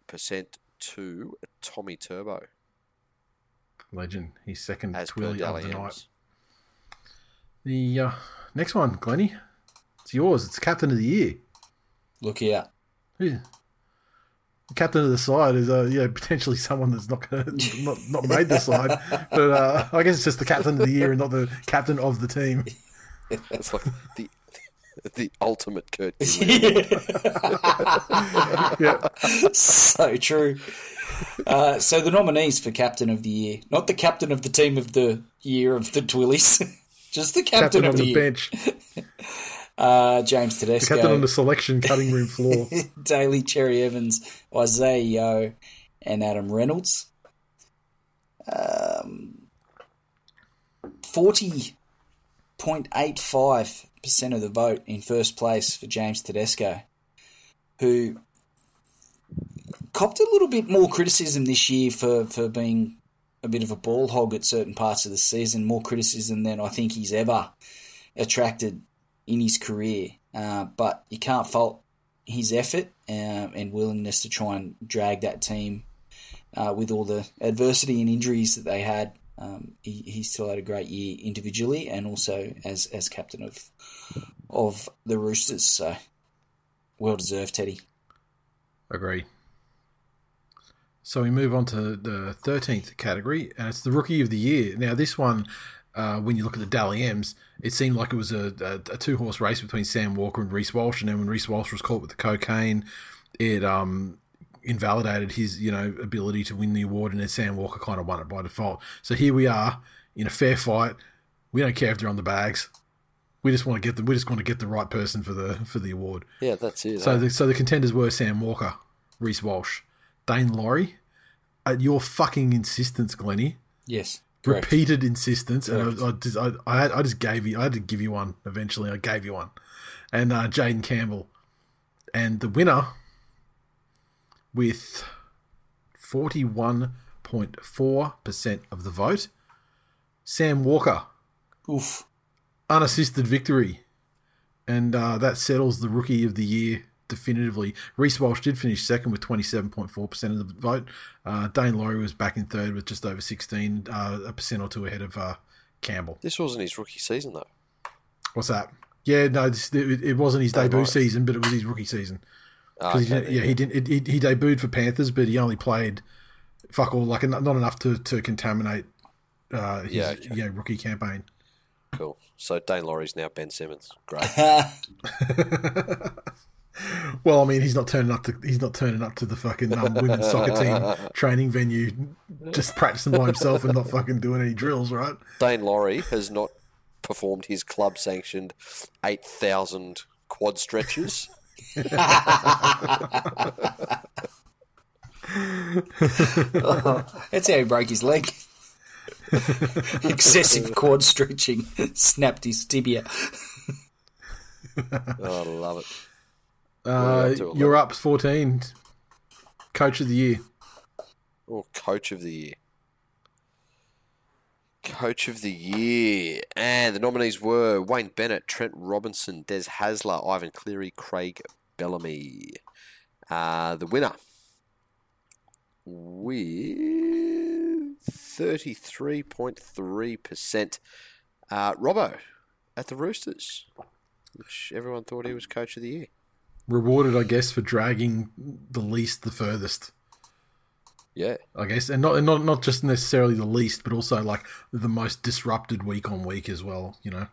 percent to Tommy Turbo. Legend. He's second twilly of the night. The uh, next one, Glennie. It's yours. It's Captain of the Year. Look here. Who, captain of the side is uh, you know, potentially someone that's not gonna, not not made the side, but uh, I guess it's just the captain of the year and not the captain of the team. That's like the the ultimate Kurt. Yeah. Yeah. So true. Uh, so the nominees for captain of the year, not the captain of the team of the year of the Twillies, just the captain, captain of on the, the year. Bench. Uh, James Tedesco. The captain on the selection cutting room floor. Daly, Cherry Evans, Isaiah Yeo, and Adam Reynolds. Um, forty point eight five percent of the vote in first place for James Tedesco, who copped a little bit more criticism this year for, for being a bit of a ball hog at certain parts of the season, more criticism than I think he's ever attracted in his career, uh, but you can't fault his effort uh, and willingness to try and drag that team uh, with all the adversity and injuries that they had. Um, he, he still had a great year individually and also as as captain of of the Roosters. So, well deserved, Teddy. Agree. So we move on to the thirteenth category, and it's the Rookie of the Year. Now, this one, Uh, when you look at the Dally M's, it seemed like it was a, a, a two-horse race between Sam Walker and Reese Walsh, and then when Reese Walsh was caught with the cocaine, it um, invalidated his, you know, ability to win the award, and then Sam Walker kind of won it by default. So here we are in a fair fight. We don't care if they're on the bags. We just want to get the we just want to get the right person for the for the award. Yeah, that's it. So the, so the contenders were Sam Walker, Reese Walsh, Dane Laurie. At your fucking insistence, Glennie. Yes. Correct. Repeated insistence, and I, I just I, I just gave you I had to give you one eventually. I gave you one, and uh, Jaden Campbell, and the winner with forty-one point four percent of the vote, Sam Walker. Oof, unassisted victory, and uh, that settles the Rookie of the Year definitively. Reese Walsh did finish second with twenty-seven point four percent of the vote. Uh, Dane Laurie was back in third with just over sixteen, uh, a percent or two ahead of uh, Campbell. This wasn't his rookie season, though. What's that? Yeah, no, this, it, it wasn't his debut season, but it was his rookie season. Oh, okay, he didn't, yeah, he didn't. It, he, he debuted for Panthers, but he only played fuck all, like not enough to to contaminate uh, his yeah, okay. you know, rookie campaign. Cool. So Dane Laurie's now Ben Simmons. Great. Well, I mean, he's not turning up to he's not turning up to the fucking um, women's soccer team training venue, just practicing by himself and not fucking doing any drills, right? Dane Laurie has not performed his club-sanctioned eight thousand quad stretches. Oh, that's how he broke his leg. Excessive quad stretching snapped his tibia. Oh, I love it. Uh, you're up fourteen. Coach of the year. Oh, coach of the year. Coach of the year. And the nominees were Wayne Bennett, Trent Robinson, Des Hasler, Ivan Cleary, Craig Bellamy. Uh, the winner with thirty-three point three percent. Uh, Robbo at the Roosters, which everyone thought he was coach of the year. Rewarded, I guess, for dragging the least the furthest. Yeah, I guess, and not and not not just necessarily the least, but also like the most disrupted week on week as well. You know,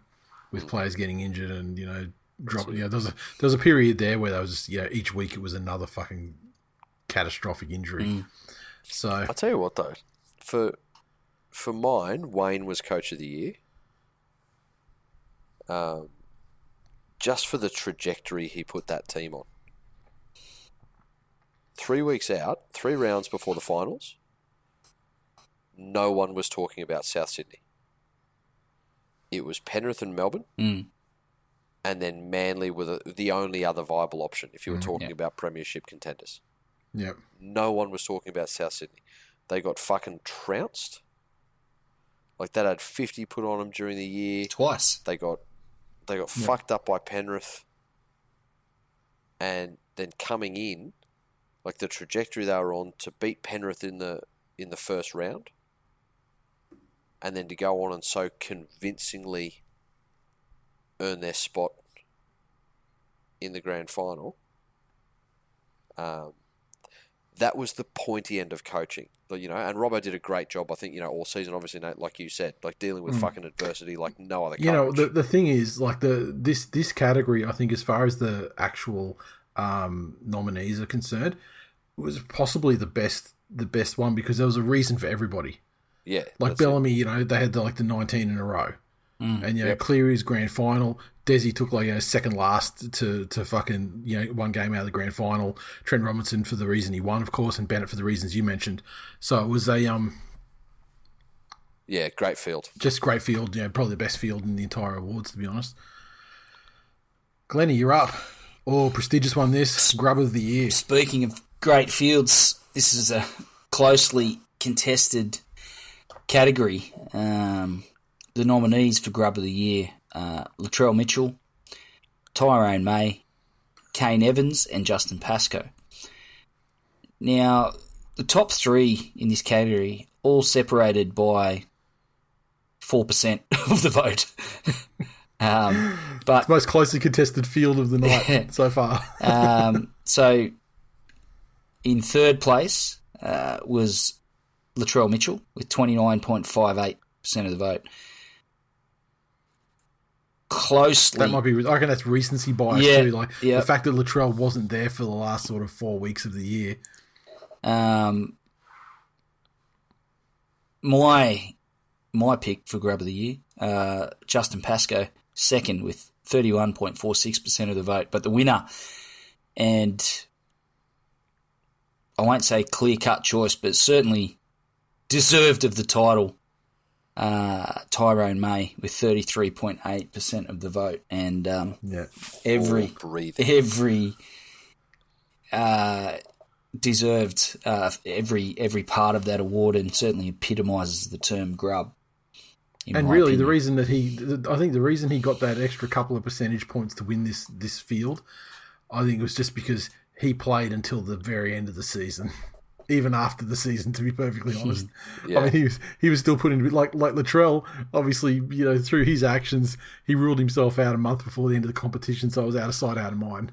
with mm. players getting injured and you know drop. Yeah, you know, there was a there was a period there where there was just, you know, each week it was another fucking catastrophic injury. Mm. So I'll tell you what though, for for mine, Wayne was coach of the year. Um. Just for the trajectory he put that team on. Three weeks out, three rounds before the finals, no one was talking about South Sydney. It was Penrith and Melbourne, mm. and then Manly were the, the only other viable option if you were mm, talking yeah. about premiership contenders. Yep. No one was talking about South Sydney. They got fucking trounced. Like, that had fifty put on them during the year. Twice. They got... They got yeah. fucked up by Penrith, and then coming in, like the trajectory they were on to beat Penrith in the in the first round, and then to go on and so convincingly earn their spot in the grand final. Um, that was the pointy end of coaching, you know. And Robbo did a great job, I think, you know, all season. Obviously, Nate, like you said, like dealing with mm. fucking adversity like no other coach. You know, the the thing is, like the this this category, I think, as far as the actual um, nominees are concerned, was possibly the best the best one because there was a reason for everybody. Yeah, like Bellamy, it. you know, they had the, like the nineteen in a row, mm. and you know, yep. Cleary's grand final. Desi took like a you know, second last to, to fucking, you know, one game out of the grand final. Trent Robinson for the reason he won, of course, and Bennett for the reasons you mentioned. So it was a... um, Yeah, great field. Just great field. You know, probably the best field in the entire awards, to be honest. Glennie, you're up. Oh, prestigious one this. Grub of the year. Speaking of great fields, this is a closely contested category. Um, the nominees for Grub of the Year... Uh, Latrell Mitchell, Tyrone May, Kane Evans, and Justin Pascoe. Now, the top three in this category, all separated by four percent of the vote. um, but it's the most closely contested field of the night so far. um, so, in third place uh, was Latrell Mitchell with twenty-nine point five eight percent of the vote. Closely, that might be. I reckon that's recency bias yeah, too. Like yeah. the fact that Latrell wasn't there for the last sort of four weeks of the year. Um, my my pick for grub of the year, uh, Justin Pascoe, second with thirty-one point four six percent of the vote, but the winner, and I won't say clear cut choice, but certainly deserved of the title. Uh, Tyrone May with thirty-three point eight percent of the vote, and um, yeah. every every uh, deserved uh, every every part of that award, and certainly epitomises the term grub. And really, opinion. the reason that he, I think, the reason he got that extra couple of percentage points to win this this field, I think, it was just because he played until the very end of the season. Even after the season, to be perfectly honest. yeah. I mean, he was he was still putting, like like Latrell, obviously, you know, through his actions, he ruled himself out a month before the end of the competition, so it was out of sight, out of mind.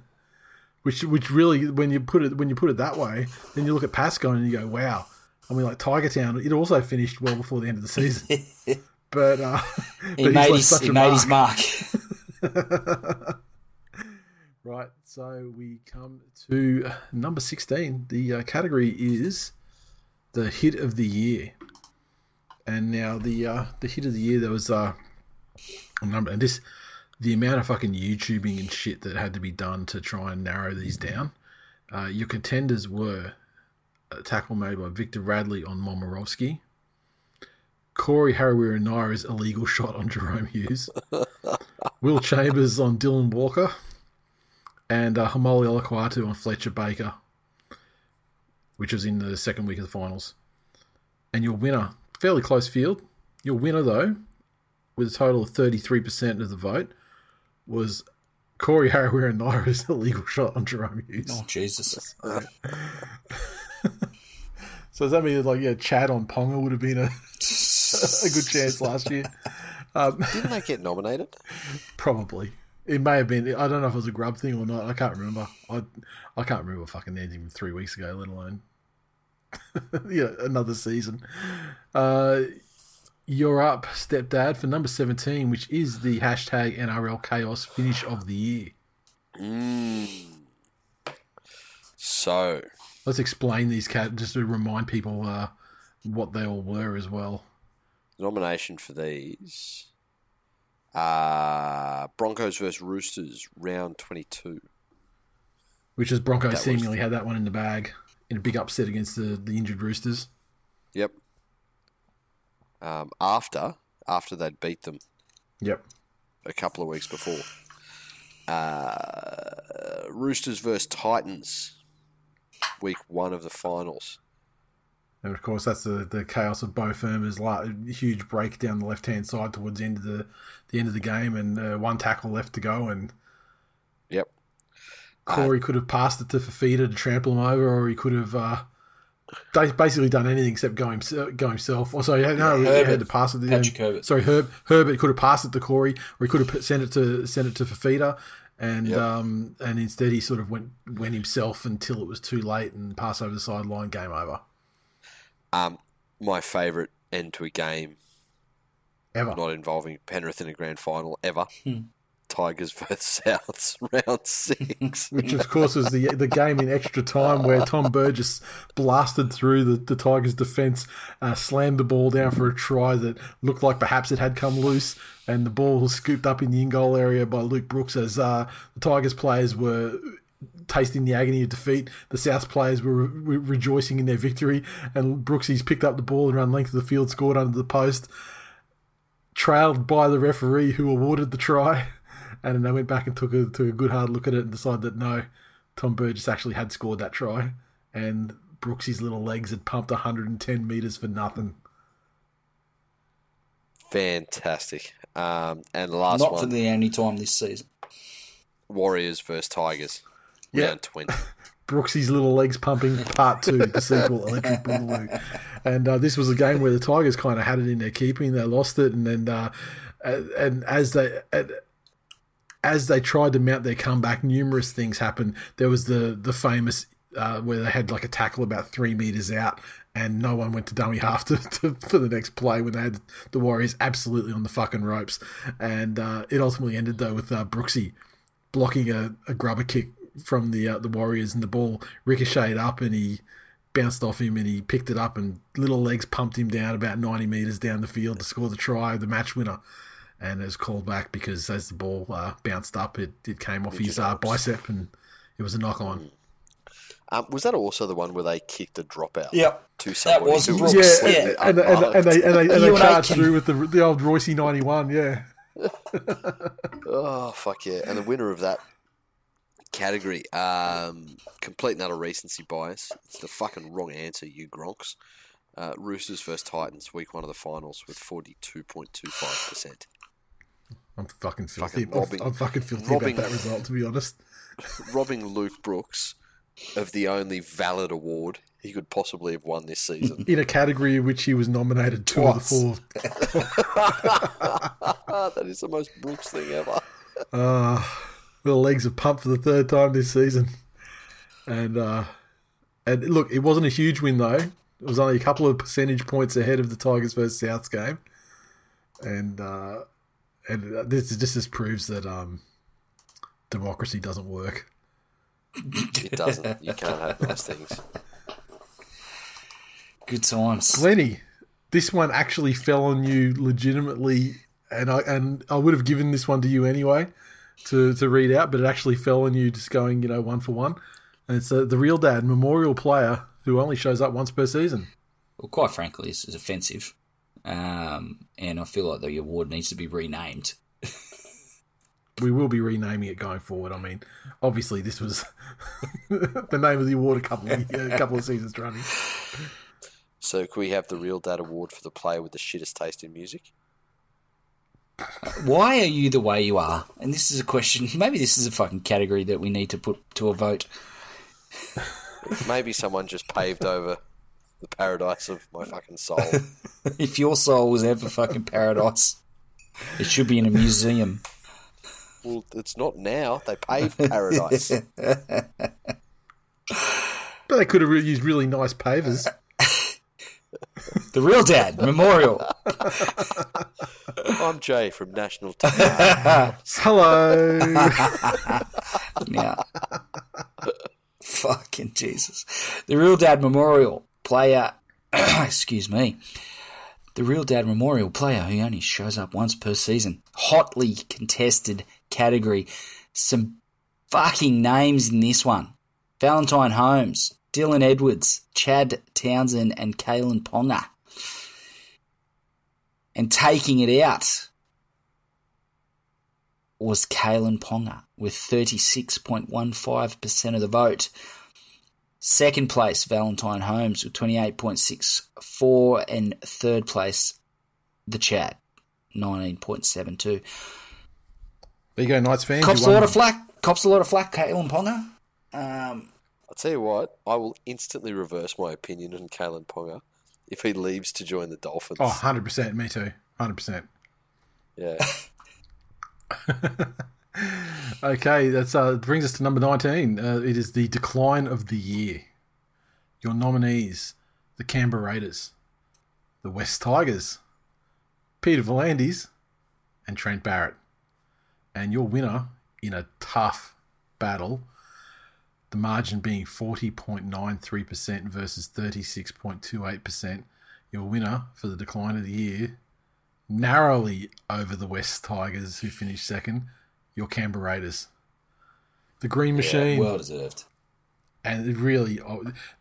Which which really, when you put it when you put it that way, then you look at Pascoe and you go, wow. I mean, like Tiger Town, it also finished well before the end of the season. but uh, he but made his, such he a made mark. his mark. Right, so we come to number sixteen. The uh, category is the hit of the year, and now the uh, the hit of the year there was uh, a number, and this the amount of fucking YouTubing and shit that had to be done to try and narrow these down. Uh, your contenders were a tackle made by Victor Radley on Momorowski, Corey Harawira-Naira's illegal shot on Jahrome Hughes, Will Chambers on Dylan Walker, and uh, Hamoli Olakwatu on Fletcher Baker, which was in the second week of the finals. And your winner, fairly close field. Your winner, though, with a total of thirty-three percent of the vote, was Corey Harawira-Naira's illegal shot on Jahrome Hughes. Oh, Jesus. So, so does that mean that, like, yeah, Chad on Ponga would have been a, a good chance last year? Um, Didn't they get nominated? Probably. It may have been. I don't know if it was a grub thing or not. I can't remember. I I can't remember fucking anything from three weeks ago, let alone yeah, another season. Uh, you're up, stepdad, for number seventeen, which is the hashtag N R L Chaos Finish of the Year. Mm. So let's explain these cat just to remind people uh, what they all were as well. The nomination for these. Uh, Broncos versus Roosters, round twenty-two. Which is Broncos that seemingly the... had that one in the bag in a big upset against the, the injured Roosters. Yep. Um, after after they'd beat them. Yep. A couple of weeks before. Uh, Roosters versus Titans, week one of the finals. And, of course, that's the, the chaos of Bo Firma's huge break down the left-hand side towards the end of the, the, end of the game, and uh, one tackle left to go. And yep. Corey uh, could have passed it to Fafita to trample him over, or he could have uh, basically done anything except go, himse- go himself. Or, sorry, no, yeah, Herbert, he had to pass it to him. Sorry, Herb, Herbert could have passed it to Corey, or he could have sent it to, sent it to Fafita. And yep. um, and instead he sort of went went himself until it was too late and passed over the sideline, game over. Um, my favourite end to a game ever, not involving Penrith in a grand final ever. Hmm. Tigers versus Souths, round six. Which, of course, is the the game in extra time where Tom Burgess blasted through the, the Tigers' defence, uh, slammed the ball down for a try that looked like perhaps it had come loose, and the ball was scooped up in the in-goal area by Luke Brooks as uh, the Tigers players were tasting the agony of defeat. The Souths players were re- rejoicing in their victory, and Brooksies picked up the ball and ran length of the field, scored under the post, trailed by the referee who awarded the try. And they went back and took a, took a good hard look at it and decided that no, Tom Burgess actually had scored that try. And Brooksy's little legs had pumped one hundred ten metres for nothing. Fantastic. Um, and the last Not one. Not for the only time this season. Warriors versus Tigers. Yep. Round twenty. Brooksy's little legs pumping, part two, the sequel, Electric Boogaloo. And uh, this was a game where the Tigers kind of had it in their keeping. They lost it. And then uh, and as they... At, As they tried to mount their comeback, numerous things happened. There was the the famous uh, where they had like a tackle about three metres out and no one went to dummy half to, to, for the next play when they had the Warriors absolutely on the fucking ropes. And uh, it ultimately ended, though, with uh, Brooksy blocking a, a grubber kick from the uh, the Warriors, and the ball ricocheted up and he bounced off him and he picked it up and little legs pumped him down about ninety metres down the field to score the try, the match winner. And it was called back because as the ball uh, bounced up, it, it came off his uh, bicep and it was a knock-on. Um, was that also the one where they kicked a dropout? Yep. To somebody that was Brooks. Yeah, yeah. yeah. And, and, and, and they, and they, and they charged can... through with the, the old Roycey ninety-one, yeah. Oh, fuck yeah. And the winner of that category, um, complete and utter recency bias. It's the fucking wrong answer, you gronks. Uh, Roosters versus Titans, week one of the finals with forty-two point two five percent. I'm fucking filthy. Fucking robbing, I'm, I'm fucking filthy robbing, about that result, to be honest. Robbing Luke Brooks of the only valid award he could possibly have won this season. In a category in which he was nominated two Twice. Of the four. That is the most Brooks thing ever. Uh, little legs are pumped for the third time this season. And, uh, and look, it wasn't a huge win, though. It was only a couple of percentage points ahead of the Tigers versus Souths game. And... Uh, And this this just proves that um, democracy doesn't work. It doesn't. You can't have nice things. Good times. Lenny, this one actually fell on you legitimately, and I and I would have given this one to you anyway to, to read out, but it actually fell on you just going, you know, one for one. And it's uh, the real dad, memorial player, who only shows up once per season. Well, quite frankly, this is offensive. Um, and I feel like the award needs to be renamed. We will be renaming it going forward. I mean, obviously this was the name of the award a couple of, a couple of seasons running. So can we have the Real Dad Award for the player with the shittest taste in music? Why are you the way you are? And this is a question, maybe this is a fucking category that we need to put to a vote. Maybe someone just paved over the paradise of my fucking soul. If your soul was ever fucking paradise, it should be in a museum. Well, it's not now. They paved paradise. But they could have used really nice pavers. The Real Dad Memorial. I'm Jay from National Town. Hello. Now, fucking Jesus. The Real Dad Memorial. Player, excuse me, the Real Dad Memorial player who only shows up once per season. Hotly contested category. Some fucking names in this one. Valentine Holmes, Dylan Edwards, Chad Townsend and Kalen Ponga. And taking it out was Kalen Ponga with thirty-six point one five percent of the vote. Second place, Valentine Holmes with twenty-eight point six four, and third place, the Chad, nineteen point seven two. There you go, Knights fans. Cops a lot of flack. Cops a lot of flack, Kalen Ponga. Um, I'll tell you what, I will instantly reverse my opinion on Kalen Ponga if he leaves to join the Dolphins. Oh, one hundred percent, me too, one hundred percent. Yeah. Okay, that uh, brings us to number nineteen. Uh, it is the decline of the year. Your nominees, the Canberra Raiders, the West Tigers, Peter Volandis, and Trent Barrett. And your winner in a tough battle, the margin being forty point nine three percent versus thirty-six point two eight percent. Your winner for the decline of the year, narrowly over the West Tigers, who finished second, your Canberra Raiders. The Green Machine. Yeah, well deserved. And it really,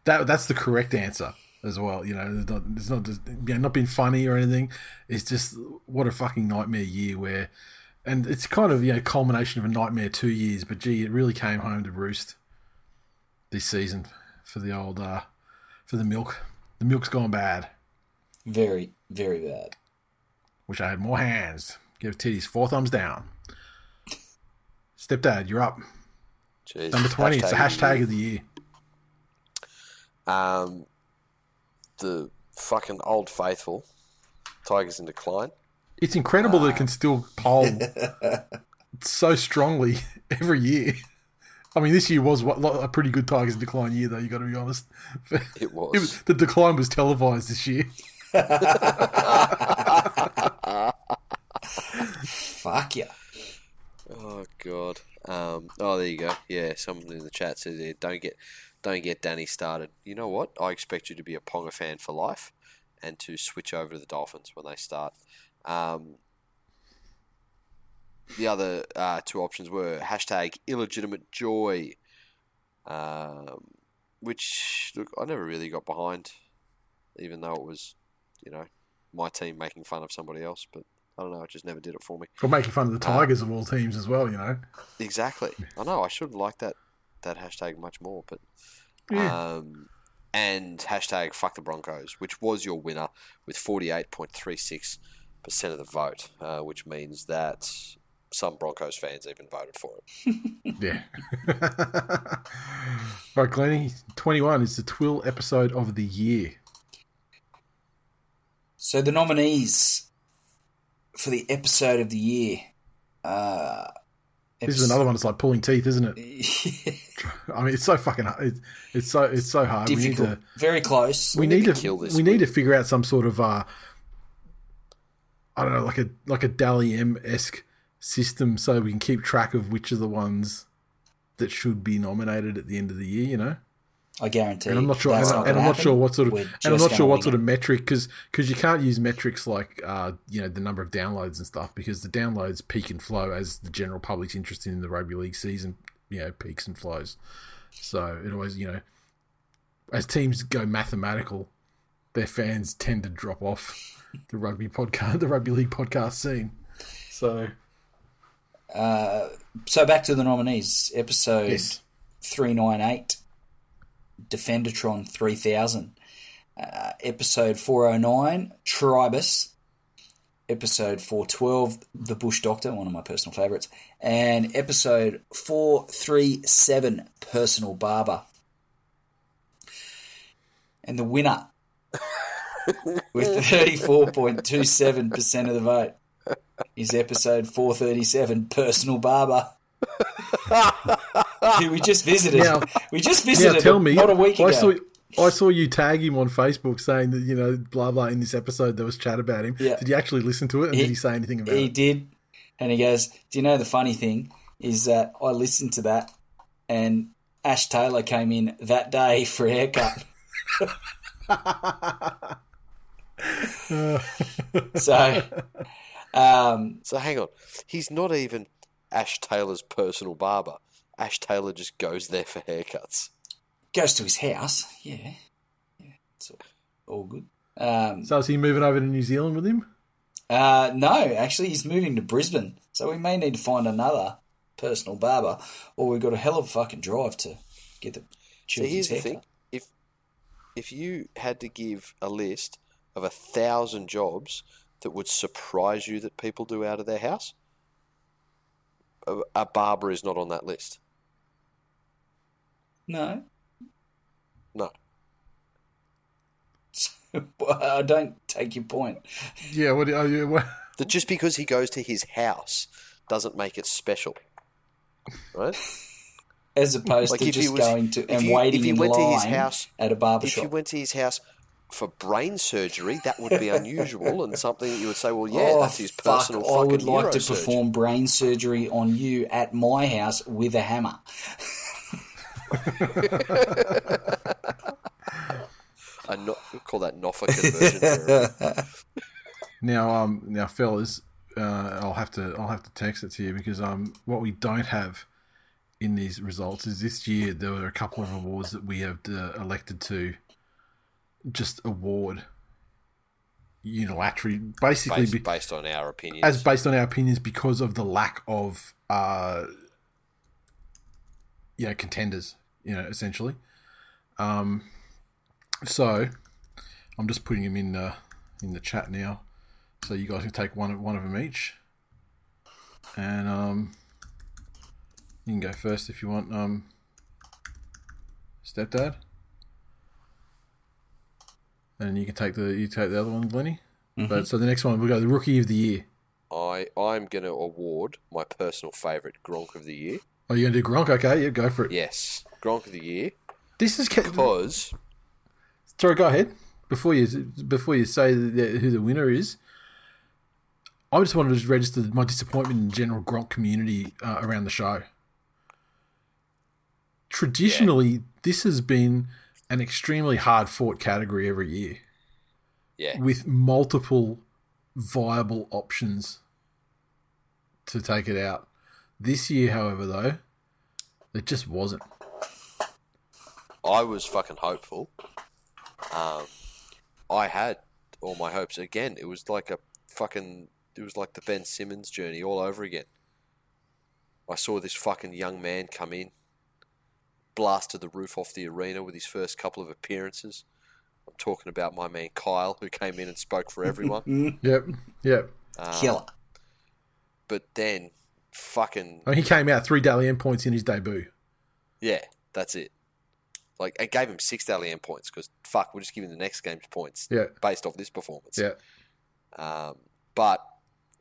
that that's the correct answer as well. You know, it's not just, you know, not being funny or anything. It's just what a fucking nightmare year where, and it's kind of, you know, culmination of a nightmare two years, but gee, it really came home to roost this season for the old, uh, for the milk. The milk's gone bad. Very, very bad. Wish I had more hands. Give Teddy's four thumbs down. Stepdad, you're up. Jeez. Number twenty, hashtag it's a hashtag of the year. Um, the fucking old faithful, Tigers in decline. It's incredible uh, that it can still poll so strongly every year. I mean, this year was a pretty good Tigers in decline year, though, you got to be honest. It was. It was. The decline was televised this year. Fuck yeah. Oh, God. Um, oh, there you go. Yeah, someone in the chat says, yeah, don't get don't get Danny started. You know what? I expect you to be a Ponga fan for life and to switch over to the Dolphins when they start. Um, the other uh, two options were hashtag illegitimate joy, um, which, look, I never really got behind, even though it was, you know, my team making fun of somebody else, but I don't know, it just never did it for me. Or making fun of the Tigers um, of all teams as well, you know. Exactly. I know, I should like that that hashtag much more, but yeah. um, and hashtag fuck the Broncos, which was your winner with forty-eight point three six percent of the vote, uh, which means that some Broncos fans even voted for it. Yeah. All right, Glennie, twenty-one is the Twill episode of the year. So the nominees for the episode of the year. Uh, episode... This is another one that's like pulling teeth, isn't it? I mean, it's so fucking hard. It's so, it's so hard. Difficult. We need to, Very close. We, we need, need to kill this. We week. need to figure out some sort of, uh, I don't know, like a like a Dally M-esque system so we can keep track of which are the ones that should be nominated at the end of the year, you know? I guarantee. And I'm not sure. And, not and I'm not sure what sort of. And I'm not sure what sort of metric, because you can't use metrics like uh, you know, the number of downloads and stuff, because the downloads peak and flow as the general public's interest in the rugby league season, you know, peaks and flows. So it always, you know, as teams go mathematical, their fans tend to drop off the rugby podcast, the rugby league podcast scene. So, uh, so back to the nominees. Episode yes. three ninety-eight. Defendertron three thousand, uh, episode four oh nine, Tribus, episode four twelve, The Bush Doctor, one of my personal favourites, and episode four thirty-seven, Personal Barber. And the winner with thirty-four point two seven percent of the vote is episode four thirty-seven, Personal Barber. we just visited now, we just visited now tell me, not a week I ago saw, I saw you tag him on Facebook saying that, you know, blah blah, in this episode there was chat about him. Yeah. Did you actually listen to it, and he, did he say anything about he it he did, and he goes, do you know the funny thing is that I listened to that and Ash Taylor came in that day for a haircut. so um, so hang on, he's not even Ash Taylor's personal barber. Ash Taylor just goes there for haircuts. Goes to his house. Yeah. Yeah, it's all, all good. Um, so is he moving over to New Zealand with him? Uh, no, actually he's moving to Brisbane. So we may need to find another personal barber, or we've got a hell of a fucking drive to get the children's haircut. So here's the thing. If, if you had to give a list of a thousand jobs that would surprise you that people do out of their house, a barber is not on that list. No. No. I don't take your point. Yeah, what are you... What? That just because he goes to his house doesn't make it special. Right? As opposed like to just was, going to and you, waiting in line to his house, at a barbershop. If you went to his house for brain surgery, that would be unusual and something that you would say, well, yeah, oh, that's his fuck, personal fucking I would like to perform brain surgery on you at my house with a hammer. I no- call that N O F A conversion. Now, um, now, fellas, uh, I'll have to I'll have to text it to you because um, what we don't have in these results is this year there were a couple of awards that we have uh, elected to just award unilaterally, basically based, be- based on our opinions, as based on our opinions because of the lack of, uh, you know, contenders, you know, essentially. Um, so I'm just putting them in the in the chat now, so you guys can take one one of them each, and um, you can go first if you want, um, Stepdad. And you can take the you take the other one, Glennie. Mm-hmm. But so the next one, we'll go the Rookie of the Year. I I'm going to award my personal favourite, Gronk of the Year. Oh, you're going to do Gronk? Okay, yeah, go for it. Yes, Gronk of the Year. This is because. Sorry, go ahead. Before you before you say who the winner is, I just wanted to just register my disappointment in the general Gronk community uh, around the show. Traditionally, yeah. This has been an extremely hard-fought category every year, yeah, with multiple viable options to take it out. This year, however, though, it just wasn't. I was fucking hopeful. Um, I had all my hopes. Again, it was like a fucking... It was like the Ben Simmons journey all over again. I saw this fucking young man come in, blasted the roof off the arena with his first couple of appearances. I'm talking about my man Kyle, who came in and spoke for everyone. yep, yep. Um, Killer. But then, fucking... I mean, he came out three Dalian points in his debut. Yeah, that's it. Like, I gave him six Dalian points because, fuck, we'll just give him the next game's points yeah. based off this performance. Yeah. Um, but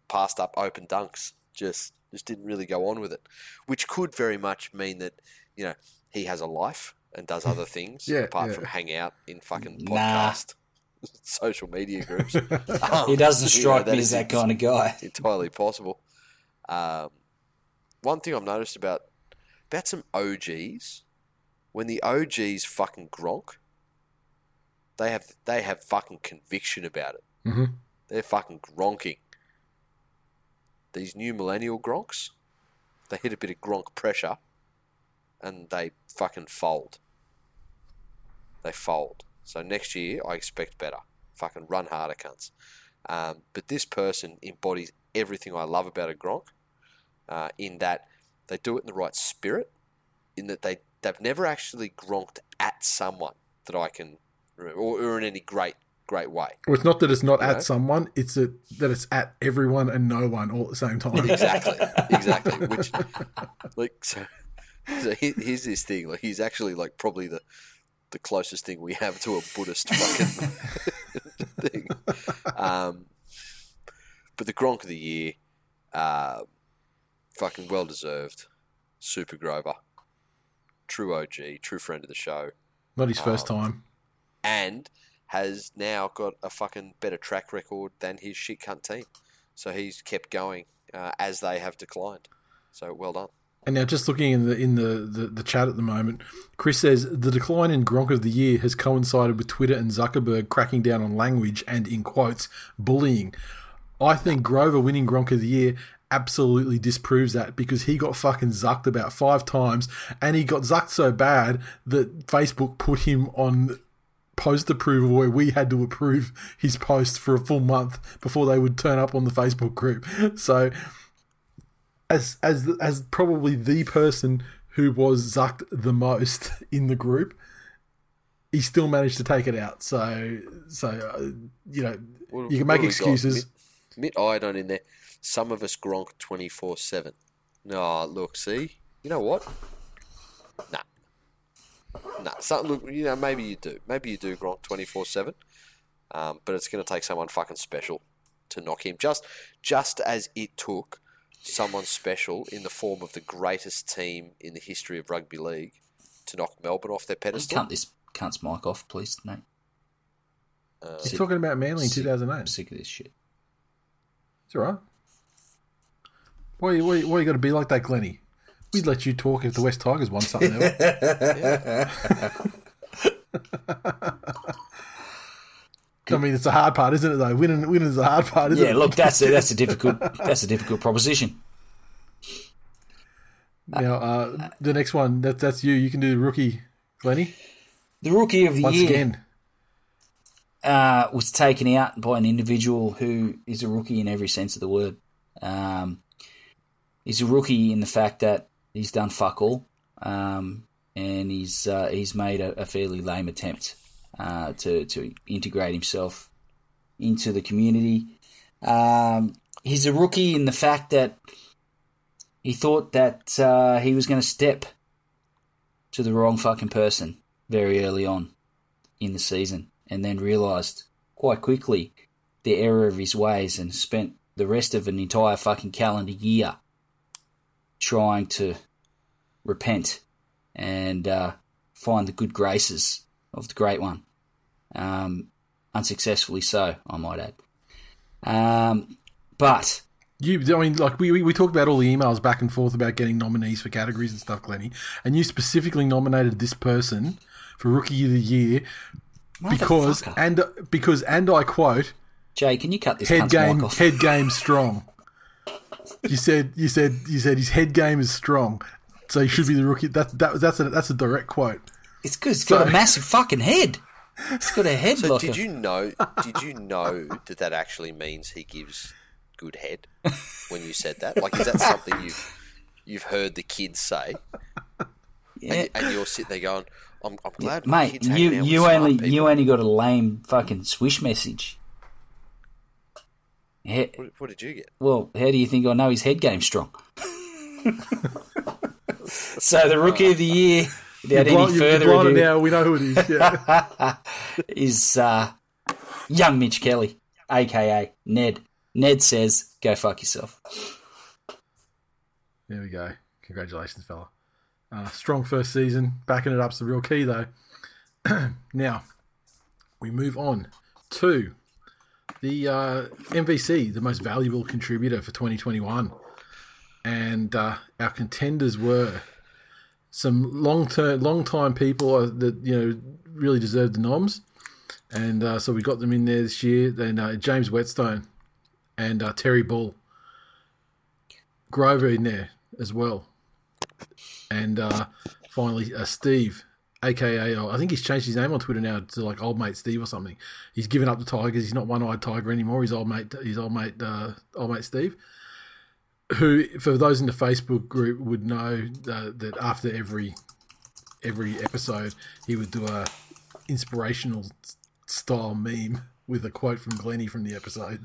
passed up open dunks. Just, just didn't really go on with it, which could very much mean that, you know... He has a life and does other things yeah, apart yeah. from hang out in fucking podcast, nah. social media groups. Um, he doesn't strike you know, me as that kind of guy. Entirely possible. Um, one thing I've noticed about about some O Gs, when the O Gs fucking Gronk, they have they have fucking conviction about it. Mm-hmm. They're fucking Gronking. These new millennial Gronks, they hit a bit of Gronk pressure. And they fucking fold. They fold. So next year, I expect better. Fucking run harder, cunts. Um, but this person embodies everything I love about a Gronk uh, in that they do it in the right spirit, in that they, they've never actually Gronked at someone that I can remember, or, or in any great, great way. Well, it's not that it's not you at know? someone, it's a, that it's at everyone and no one all at the same time. Exactly. Exactly. Which, like, so... So here's this thing. Like he's actually like probably the the closest thing we have to a Buddhist fucking thing. Um, but the Gronk of the Year, uh, fucking well deserved. Super Grover, true O G, true friend of the show. Not his um, first time, and has now got a fucking better track record than his shit cunt team. So he's kept going uh, as they have declined. So well done. And now just looking in the in the, the, the chat at the moment, Chris says, the decline in Gronk of the Year has coincided with Twitter and Zuckerberg cracking down on language and, in quotes, bullying. I think Grover winning Gronk of the Year absolutely disproves that because he got fucking zucked about five times and he got zucked so bad that Facebook put him on post approval where we had to approve his post for a full month before they would turn up on the Facebook group. So... As as as probably the person who was zucked the most in the group, he still managed to take it out. So so uh, you know what, you can make excuses. Mitt iodine in there. Some of us Gronk twenty four seven. No, look, see, you know what? Nah, nah. Some, look, you know, maybe you do, maybe you do Gronk twenty four seven. Um, but it's going to take someone fucking special to knock him. Just just as it took someone special in the form of the greatest team in the history of rugby league to knock Melbourne off their pedestal. Can't this cunt's mic off, please, Nate? Uh, You're talking about Manly in two thousand eight. I'm sick of this shit. It's all right. Why, why, why you got to be like that, Glenny? We'd let you talk if the West Tigers won something. I mean, it's the hard part, isn't it? Though winning, winning is the hard part, isn't yeah, it? Yeah, look, that's a, that's a difficult that's a difficult proposition. Now, uh, the next one that that's you. You can do the rookie, Glenny. The rookie of the Once year. Once again. Uh, was taken out by an individual who is a rookie in every sense of the word. Um, he's a rookie in the fact that he's done fuck all, um, and he's uh, he's made a, a fairly lame attempt uh, to to integrate himself into the community. Um, he's a rookie in the fact that he thought that uh, he was going to step to the wrong fucking person very early on in the season. And then realised quite quickly the error of his ways and spent the rest of an entire fucking calendar year trying to repent and uh, find the good graces of the Great One. Um, unsuccessfully so, I might add. Um, but... You, I mean, like we, we we talk about all the emails back and forth about getting nominees for categories and stuff, Glenny, and you specifically nominated this person for Rookie of the Year... Because and because and I quote, Jay, can you cut this head game? Off? Head game strong. you said you said you said his head game is strong, so he should be the rookie. That that that's a that's a direct quote. It's because it's so, got a massive fucking head. It's got a head. So did you know? Did you know that that actually means he gives good head? When you said that, like, is that something you've you've heard the kids say? Yeah. And, and you're sitting there going. I'm, I'm glad, yeah, mate. You you only people. you only got a lame fucking swish message. He, what, what did you get? Well, how do you think I know his head game's strong? So the rookie of the year, without blind, any further ado, now we know who it is. Yeah. is uh, young Mitch Kelly, aka Ned. Ned says, "Go fuck yourself." There we go. Congratulations, fella. Uh, strong first season, backing it up's the real key though. Now, we move on to the uh, M V C, the most valuable contributor for twenty twenty-one. And uh, our contenders were some long-term, long-time people that, you know, really deserved the noms. And uh, so we got them in there this year. Then uh, James Whetstone and uh, Terry Bull. Grover in there as well. And uh, finally, uh, Steve, a k a, oh, I think he's changed his name on Twitter now to like Old Mate Steve or something. He's given up the Tigers. He's not One-Eyed Tiger anymore. He's Old Mate He's Old Mate, uh, Old Mate Steve, who, for those in the Facebook group, would know uh, that after every every episode, he would do a inspirational-style meme with a quote from Glenny from the episode.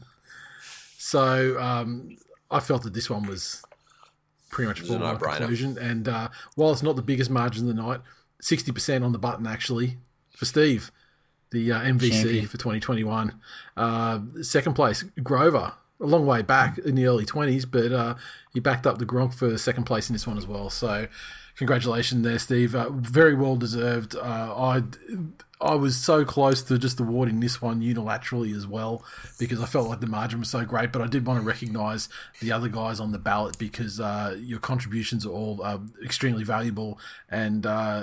So um, I felt that this one was... pretty much full on conclusion. And uh, while it's not the biggest margin of the night, sixty percent on the button, actually, for Steve, the uh, M V C Champion for twenty twenty-one. Uh, second place, Grover, a long way back in the early twenties, but uh, he backed up the Gronk for second place in this one as well. So congratulations there, Steve. Uh, very well deserved. Uh, I I was so close to just awarding this one unilaterally as well because I felt like the margin was so great, but I did want to recognise the other guys on the ballot because uh, your contributions are all uh, extremely valuable, and uh,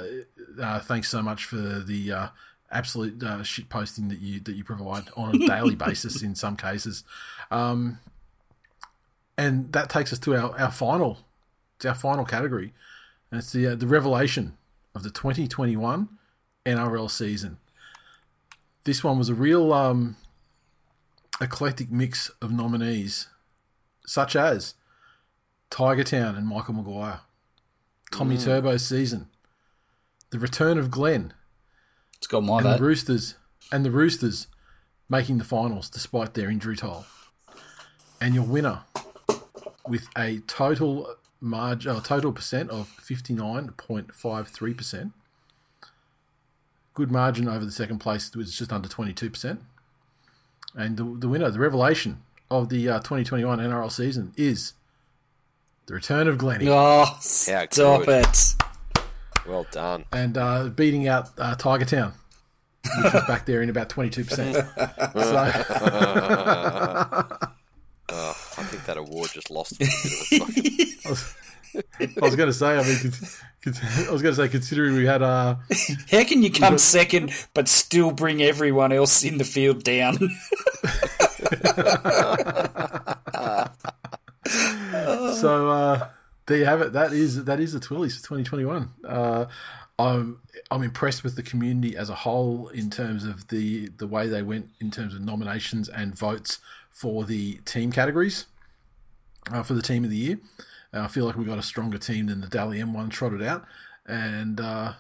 uh, thanks so much for the uh, absolute uh, shit posting that you that you provide on a daily basis in some cases. Um, and that takes us to our, our final to our final category, and it's the, uh, the revelation of the twenty twenty-one N R L season. This one was a real um, eclectic mix of nominees, such as Tiger Town and Michael Maguire, Tommy mm. Turbo's season, the return of Glenn, it's got my and vote. the Roosters and the Roosters making the finals despite their injury toll, and your winner with a total margin, uh, total percent of fifty-nine point five three percent. Good margin over the second place was just under twenty-two percent. And the, the winner, the revelation of the uh, twenty twenty-one N R L season is The return of Glennie. Oh, stop it. Well done. And uh, beating out uh, Tiger Town, which was back there in about twenty-two percent. So... Uh, I think that award just lost me a bit of a fucking... I was, I was going to say, I mean, con- con- I was going to say, considering we had... Uh, How can you come got- second but still bring everyone else in the field down? So uh, there you have it. That is that is the Twillies for twenty twenty-one. Uh, I'm I'm impressed with the community as a whole in terms of the, the way they went in terms of nominations and votes for the team categories, uh, for the team of the year. Uh, I feel like we got a stronger team than the Dally M one trotted out, and uh,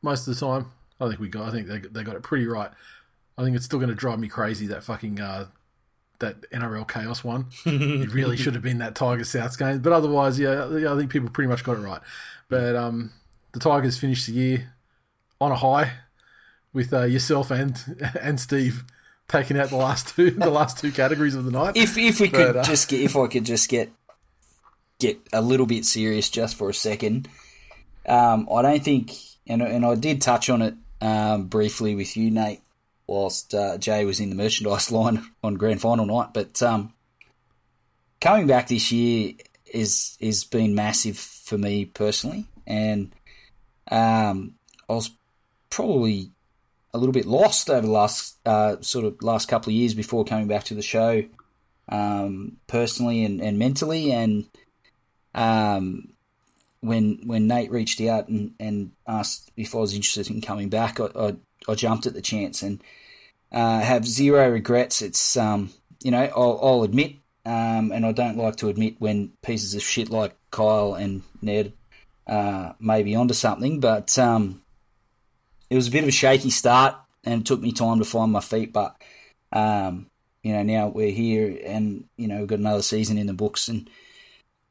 most of the time, I think we got. I think they they got it pretty right. I think it's still going to drive me crazy that fucking uh, that N R L Chaos one. It really should have been that Tigers Souths game, but otherwise, yeah, I think people pretty much got it right. But um, the Tigers finished the year on a high with uh, yourself and and Steve taking out the last two, the last two categories of the night. If if we but, could uh, just get, if I could just get get a little bit serious just for a second, um, I don't think, and and I did touch on it um, briefly with you, Nate, whilst uh, Jay was in the merchandise line on grand final night. But um, coming back this year is is been massive for me personally, and um, I was probably a little bit lost over the last uh, sort of last couple of years before coming back to the show, um, personally and, and mentally. And um, when when Nate reached out and, and asked if I was interested in coming back, I I, I jumped at the chance and uh, have zero regrets. It's um, you know I'll, I'll admit, um, and I don't like to admit when pieces of shit like Kyle and Ned uh, may be onto something, but. Um, It was a bit of a shaky start, and it took me time to find my feet. But um, you know, now we're here, and you know, we've got another season in the books. And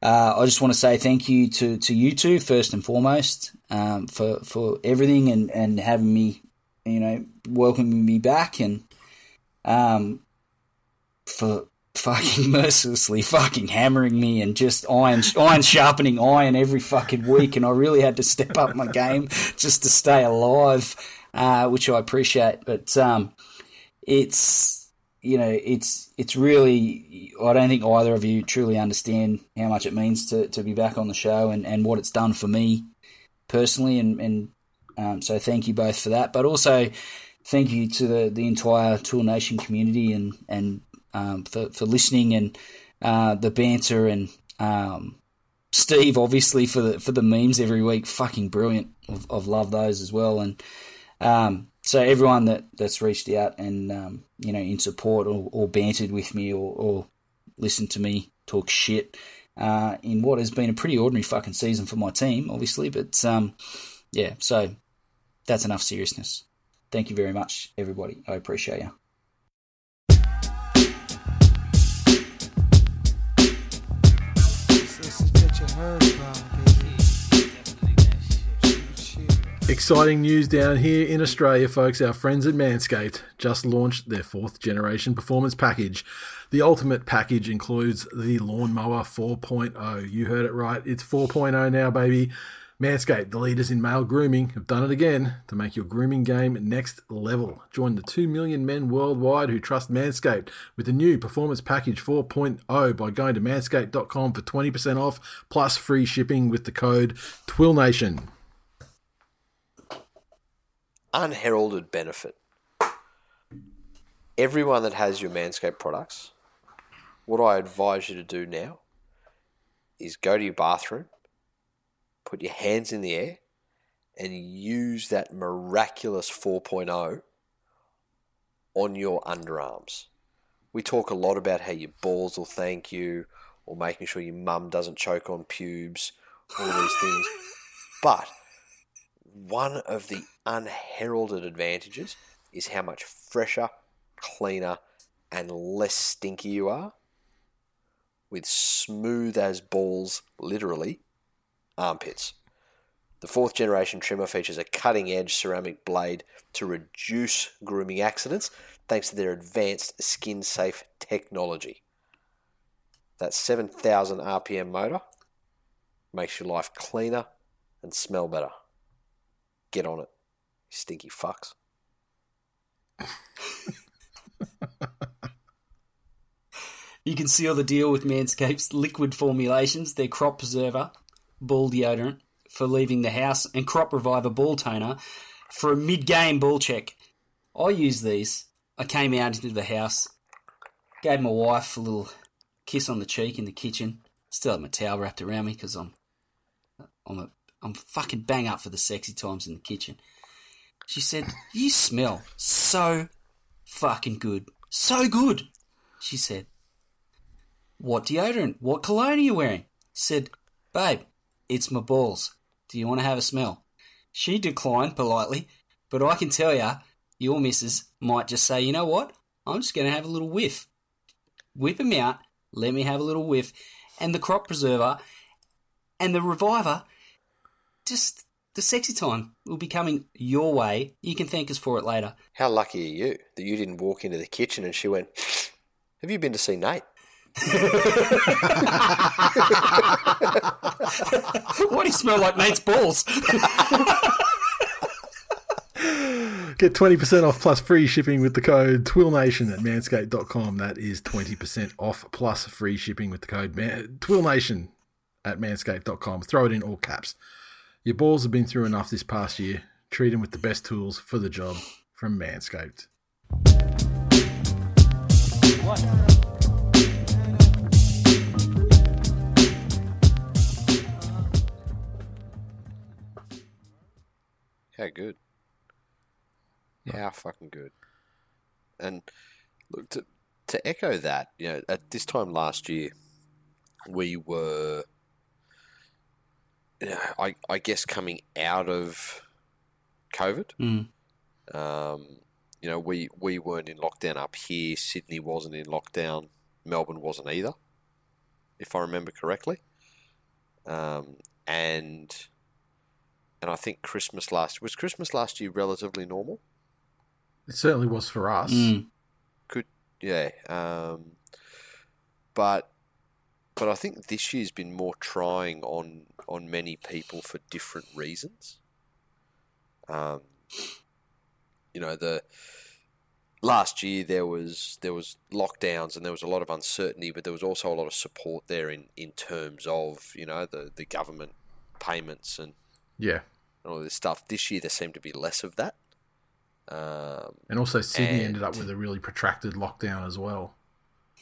uh, I just want to say thank you to, to you two first and foremost um, for for everything and, and having me, you know, welcoming me back, and um, for fucking mercilessly fucking hammering me and just iron iron sharpening iron every fucking week, and I really had to step up my game just to stay alive, uh, which I appreciate. But um, it's you know it's it's really, I don't think either of you truly understand how much it means to, to be back on the show and, and what it's done for me personally, and and um, so thank you both for that. But also thank you to the, the entire Tool Nation community and and. Um, for, for listening and uh, the banter, and um, Steve obviously for the for the memes every week, fucking brilliant. I've, I've loved those as well, and um, so everyone that, that's reached out and um, you know in support or, or bantered with me or, or listened to me talk shit uh, in what has been a pretty ordinary fucking season for my team, obviously. But um, yeah, so that's enough seriousness. Thank you very much, everybody. I appreciate you. Exciting news down here in Australia, folks. Our friends at Manscaped just launched their fourth generation performance package. The ultimate package includes the Lawnmower four point oh. You heard it right. It's four point oh now, baby. Manscaped, the leaders in male grooming, have done it again to make your grooming game next level. Join the two million men worldwide who trust Manscaped with the new Performance Package four point oh by going to manscaped dot com for twenty percent off plus free shipping with the code TWILNATION. Unheralded benefit. Everyone that has your Manscaped products, what I advise you to do now is go to your bathroom, put your hands in the air, and use that miraculous four point oh on your underarms. We talk a lot about how your balls will thank you, or making sure your mum doesn't choke on pubes, all these things. But one of the unheralded advantages is how much fresher, cleaner, and less stinky you are with smooth as balls, literally, armpits. The fourth generation trimmer features a cutting-edge ceramic blade to reduce grooming accidents thanks to their advanced skin-safe technology. That seven thousand R P M motor makes your life cleaner and smell better. Get on it, you stinky fucks. You can seal the deal with Manscaped's liquid formulations, their crop preserver, ball deodorant for leaving the house, and crop reviver ball toner for a mid-game ball check. I use these. I came out into the house, gave my wife a little kiss on the cheek in the kitchen. Still had my towel wrapped around me because I'm, I'm, a, I'm fucking bang up for the sexy times in the kitchen. She said, "You smell so fucking good. So good," she said. "What deodorant? What cologne are you wearing?" Said, "Babe, it's my balls. Do you want to have a smell?" She declined politely, but I can tell ya, your missus might just say, "You know what? I'm just going to have a little whiff. Whip him out. Let me have a little whiff." And the crop preserver and the reviver, just the sexy time will be coming your way. You can thank us for it later. How lucky are you that you didn't walk into the kitchen and she went, "Have you been to see Nate?" Why do you smell like Nate's balls? Get twenty percent off plus free shipping with the code TWILNATION at manscaped dot com. That is twenty percent off plus free shipping with the code man- TWILNATION at manscaped dot com. Throw it in all caps. Your balls have been through enough this past year. Treat them with the best tools for the job from Manscaped. What? How good. How fucking good. And look, to to echo that, you know, at this time last year, we were, you know, I, I guess coming out of COVID. Mm. Um, you know, we, we weren't in lockdown up here. Sydney wasn't in lockdown. Melbourne wasn't either, if I remember correctly. Um, and... And I think Christmas last... Was Christmas last year relatively normal? It certainly was for us. Mm. Could... Yeah. Um, but but I think this year's been more trying on, on many people for different reasons. Um, you know, the... Last year there was there was lockdowns and there was a lot of uncertainty, but there was also a lot of support there in, in terms of, you know, the, the government payments and... Yeah. And all this stuff. This year, there seemed to be less of that. Um, and also, Sydney and ended up with a really protracted lockdown as well.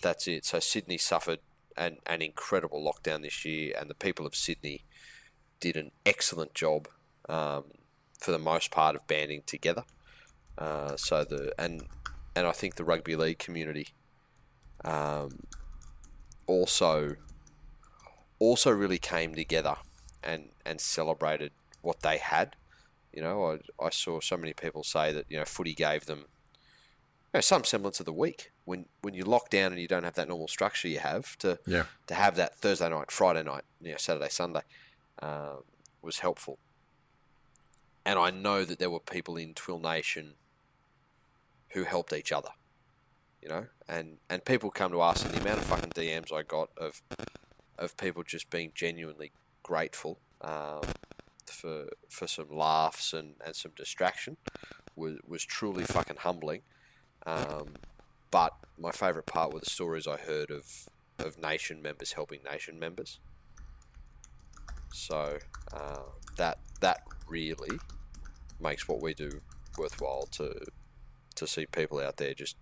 That's it. So, Sydney suffered an, an incredible lockdown this year, and the people of Sydney did an excellent job, um, for the most part, of banding together. Uh, so the and and I think the rugby league community um, also also really came together and and celebrated what they had. You know, I, I saw so many people say that, you know, footy gave them, you know, some semblance of the week. When when you lock down and you don't have that normal structure you have, to yeah. to have that Thursday night, Friday night, you know, Saturday, Sunday, um, was helpful. And I know that there were people in Twill Nation who helped each other, you know, and, and people come to us, and the amount of fucking D Ms I got of of people just being genuinely grateful um, for for some laughs and, and some distraction was was truly fucking humbling. Um, but my favourite part were the stories I heard of, of nation members helping nation members. So uh, that that really makes what we do worthwhile, to to see people out there just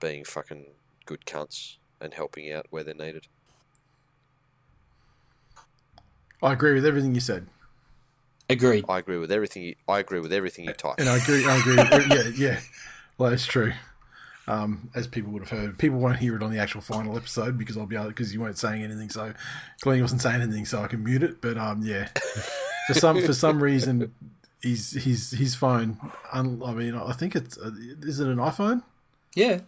being fucking good cunts and helping out where they're needed. I agree with everything you said. Agreed. I agree with everything. You, I agree with everything you typed. And I agree. I agree. With, yeah, yeah. Well, that's true. Um, as people would have heard, people won't hear it on the actual final episode because I'll be able, because you weren't saying anything. So Glenn wasn't saying anything, so I can mute it. But um, yeah, for some for some reason, his his his phone. Un, I mean, I think it's uh, is it an iPhone? Yeah.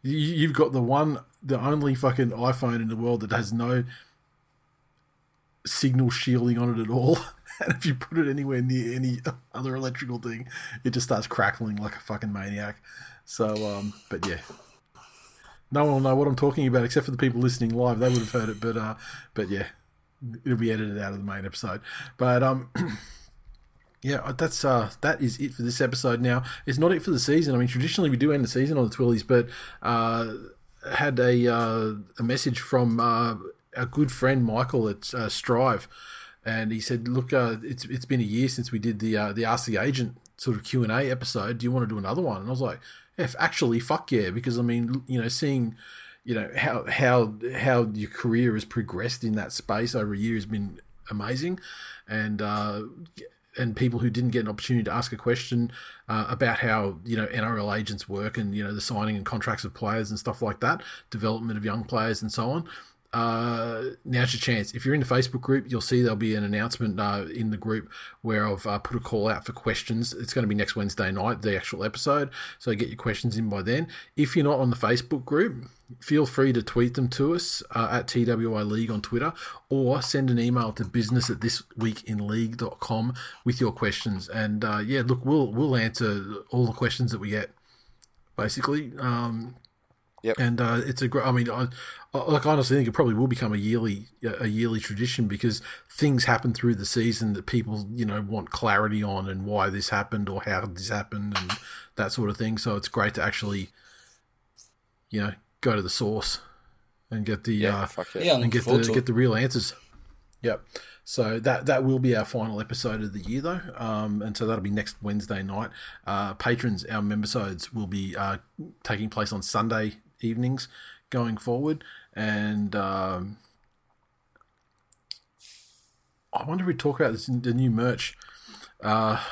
You, you've got the one, the only fucking iPhone in the world that has no signal shielding on it at all, and if you put it anywhere near any other electrical thing, it just starts crackling like a fucking maniac. So um but yeah, No one will know what I'm talking about except for the people listening live. They would have heard it, but uh, but yeah, it'll be edited out of the main episode. But um, yeah, that's uh, that is it for this episode. Now, it's not it for the season. I mean, traditionally we do end the season on the Twillies, but uh, had a uh, a message from uh, our good friend Michael at uh, Strive, and he said, "Look, uh, it's it's been a year since we did the uh, the Ask the Agent sort of Q and A episode. Do you want to do another one?" And I was like, If actually, fuck yeah, because I mean, you know, seeing, you know, how how how your career has progressed in that space over a year has been amazing, and uh, and people who didn't get an opportunity to ask a question uh, about how, you know, N R L agents work and, you know, the signing and contracts of players and stuff like that, development of young players and so on. Uh, now's your chance. If you're in the Facebook group, you'll see there'll be an announcement uh, in the group where I've uh, put a call out for questions. It's going to be next Wednesday night, the actual episode, so get your questions in by then. If you're not on the Facebook group, feel free to tweet them to us uh, at T W I League on Twitter, or send an email to business at thisweekinleague dot com with your questions. And uh, yeah, look, we'll we'll answer all the questions that we get, basically. Um, Yep. And uh, it's a great. I mean, I, I like honestly think it probably will become a yearly a yearly tradition, because things happen through the season that people, you know, want clarity on, and why this happened or how this happened and that sort of thing. So it's great to actually, you know, go to the source and get the yeah, uh, fuck yeah. and get the to. get the real answers. Yep. So that that will be our final episode of the year, though, um, and so that'll be next Wednesday night. Uh, patrons, our membersides, will be uh, taking place on Sunday evenings going forward, and um, I wonder if we talk about this, the new merch. Uh,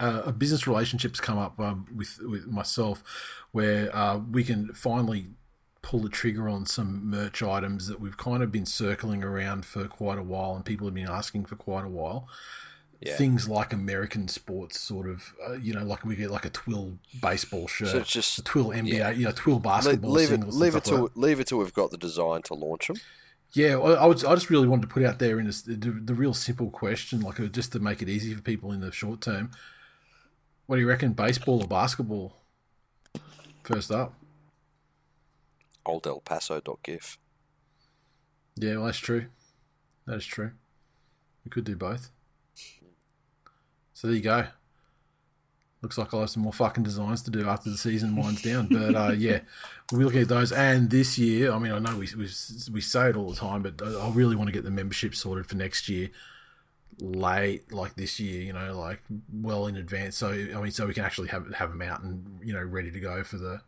uh, a business relationship's come up um, with with myself, where uh, we can finally pull the trigger on some merch items that we've kind of been circling around for quite a while, and people have been asking for quite a while. Yeah. Things like American sports, sort of, uh, you know, like we get like a Twill baseball shirt, so it's just, a Twill N B A, yeah. you know, Twill basketball. Leave, leave it, leave it till, like leave it till we've got the design to launch them. Yeah, I, I, would, I just really wanted to put out there in this, the, the real simple question, like just to make it easy for people in the short term. What do you reckon, baseball or basketball? First up, old El Paso.gif. Yeah, well, that's true. That is true. We could do both. So there you go. Looks like I'll have some more fucking designs to do after the season winds down. But uh, yeah, we'll be looking at those. And this year, I mean, I know we we, we say it all the time, but I really want to get the membership sorted for next year, late, like this year, you know, like well in advance. So I mean, so we can actually have have them out and, you know, ready to go for the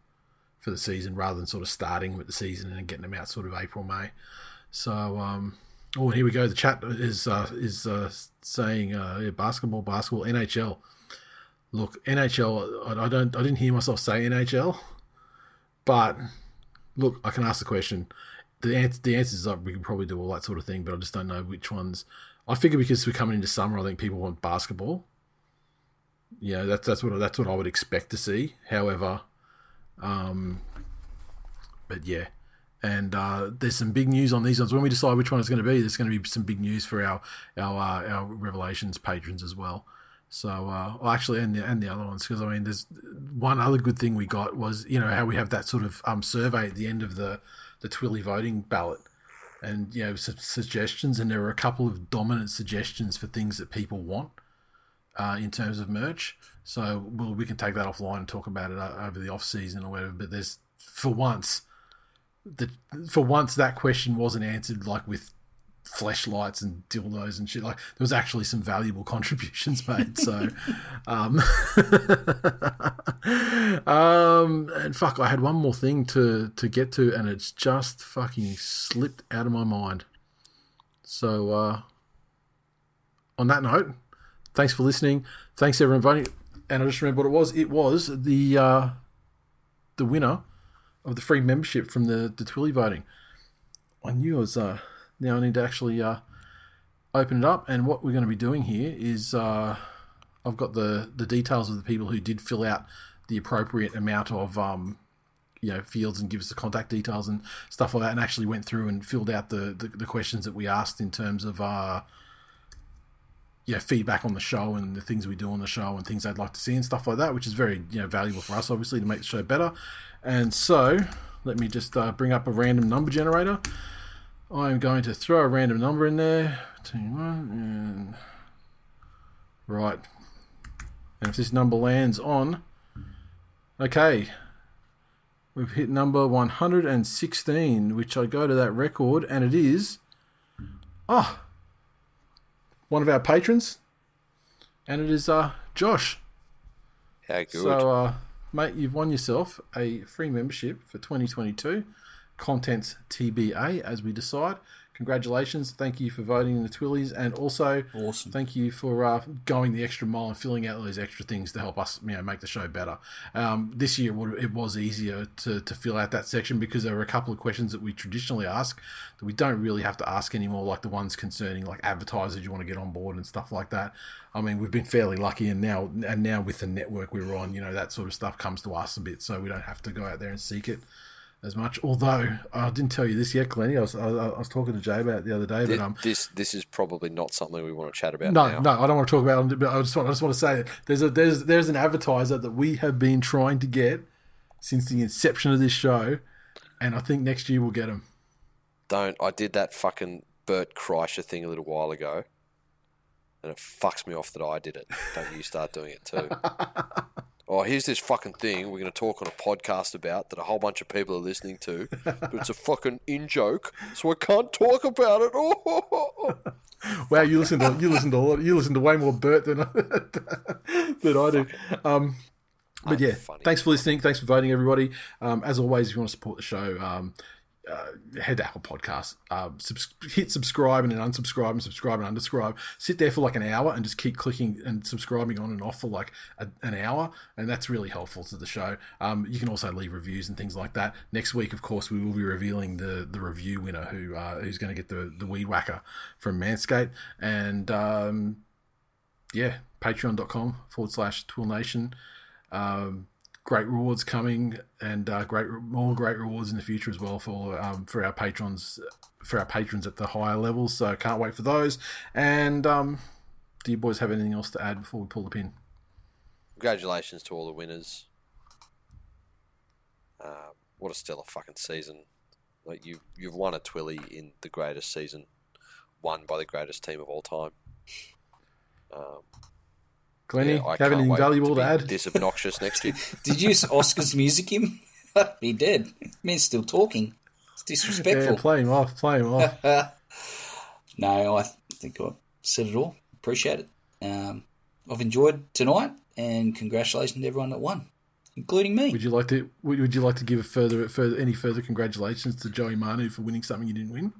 for the season, rather than sort of starting with the season and getting them out sort of April, May. So. Um, Oh, and here we go. The chat is uh, is uh, saying uh, yeah, basketball, basketball, N H L. Look, N H L. I, I don't. I didn't hear myself say N H L, but look, I can ask the question. The answer, the answer's up. We can probably do all that sort of thing, but I just don't know which ones. I figure because we're coming into summer, I think people want basketball. Yeah, that's that's what that's what I would expect to see. However, um, but yeah. And uh, there's some big news on these ones. When we decide which one it's going to be, there's going to be some big news for our our, uh, our Revelations patrons as well. So, uh, well, actually, and the, and the other ones, because I mean, there's one other good thing we got was, you know, how we have that sort of um, survey at the end of the the Twilly voting ballot, and, you know, some suggestions, and there were a couple of dominant suggestions for things that people want uh, in terms of merch. So we'll, we can take that offline and talk about it over the off season or whatever. But there's for once. The, for once that question wasn't answered like with fleshlights and dildos and shit. Like there was actually some valuable contributions made. So um, um and fuck, I had one more thing to to get to, and it's just fucking slipped out of my mind. So uh on that note, thanks for listening. Thanks everyone voting. And I just remembered what it was. It was the uh the winner of the free membership from the, the Twilly voting. I knew I was, uh, now I need to actually uh, open it up. And what we're going to be doing here is uh, I've got the, the details of the people who did fill out the appropriate amount of um, you know, fields and give us the contact details and stuff like that, and actually went through and filled out the, the, the questions that we asked in terms of uh, yeah, feedback on the show and the things we do on the show and things they'd like to see and stuff like that, which is very, you know, valuable for us, obviously, to make the show better. And so Let me just uh, bring up a random number generator. I'm going to throw a random number in there. And right. And if this number lands on... Okay. We've hit number one hundred sixteen, which I go to that record, and it is... Oh! One of our patrons. And it is uh, Josh. How good. So, uh, mate, you've won yourself a free membership for twenty twenty-two. Contents T B A, as we decide. Congratulations. Thank you for voting in the Twillies. And also, awesome. Thank you for uh, going the extra mile and filling out all these extra things to help us, you know, make the show better. Um, this year, it was easier to, to fill out that section because there were a couple of questions that we traditionally ask that we don't really have to ask anymore, like the ones concerning like advertisers you want to get on board and stuff like that. I mean, we've been fairly lucky, and now and now with the network we're on, you know, that sort of stuff comes to us a bit, so we don't have to go out there and seek it as much. Although I didn't tell you this yet, Glennie. I was I, I was talking to Jay about it the other day, but um, this this is probably not something we want to chat about. No, now. no, I don't want to talk about it. But I just want I just want to say that there's a there's there's an advertiser that we have been trying to get since the inception of this show, and I think next year we'll get him. Don't I did that fucking Bert Kreischer thing a little while ago, and it fucks me off that I did it. Don't you start doing it too. Oh, here's this fucking thing we're going to talk on a podcast about that a whole bunch of people are listening to, but it's a fucking in-joke, so I can't talk about it. Oh. Wow, you listen to you listen to a lot, you listen to way more Bert than I, than I do. Um, but yeah, thanks for listening. Thanks for voting, everybody. Um, as always, if you want to support the show, um, uh, head to Apple Podcasts, uh, subs- hit subscribe and then unsubscribe and subscribe and unsubscribe. Sit there for like an hour and just keep clicking and subscribing on and off for like a, an hour, and that's really helpful to the show. Um, you can also leave reviews and things like that. Next week, of course, we will be revealing the the review winner who uh, who's going to get the, the Weed Whacker from Manscaped. And um, yeah, patreon.com forward slash Twill Nation. Um, Great rewards coming, and uh, great more great rewards in the future as well for um, for our patrons for our patrons at the higher levels. So can't wait for those. And um, do you boys have anything else to add before we pull the pin? Congratulations to all the winners. Uh, what a stellar fucking season! Like you, you've won a Twilly in the greatest season, won by the greatest team of all time. Um, Glennie, yeah, have anything valuable to, to add? This obnoxious next year. Did you use Oscar's music him? He did. Man's still talking. It's disrespectful. Yeah, play him off, play him off. No, I think I said it all. Appreciate it. Um, I've enjoyed tonight, and congratulations to everyone that won, including me. Would you like to? Would, would you like to give a further, further, any further congratulations to Joey Manu for winning something you didn't win?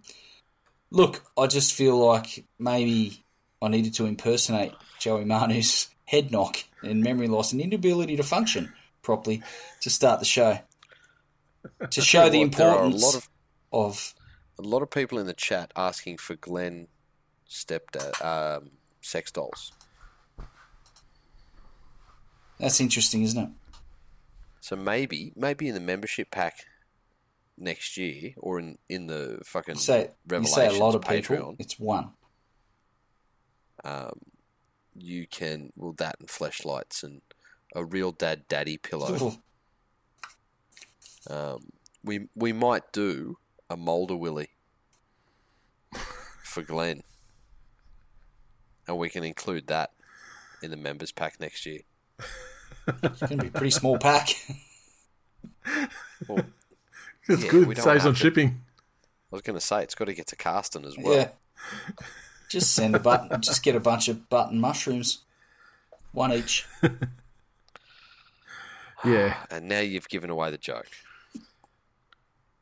Look, I just feel like maybe I needed to impersonate Joey Manu's head knock and memory loss and inability to function properly to start the show. To show the importance a lot of, of a lot of people in the chat asking for Glenn stepdad um, sex dolls. That's interesting, isn't it? So maybe maybe in the membership pack next year, or in, in the fucking you say, Revelations you say a lot of Patreon, people, it's one. Um. You can, well, that and fleshlights and a real dad daddy pillow. Um, we we might do a Moulder Willy for Glenn, and we can include that in the members pack next year. It's going to be a pretty small pack. Well, it's yeah, good. It saves on shipping. I was going to say it's got to get to Carsten as well. Yeah. Just send a button. Just get a bunch of button mushrooms, one each. Yeah. And now you've given away the joke.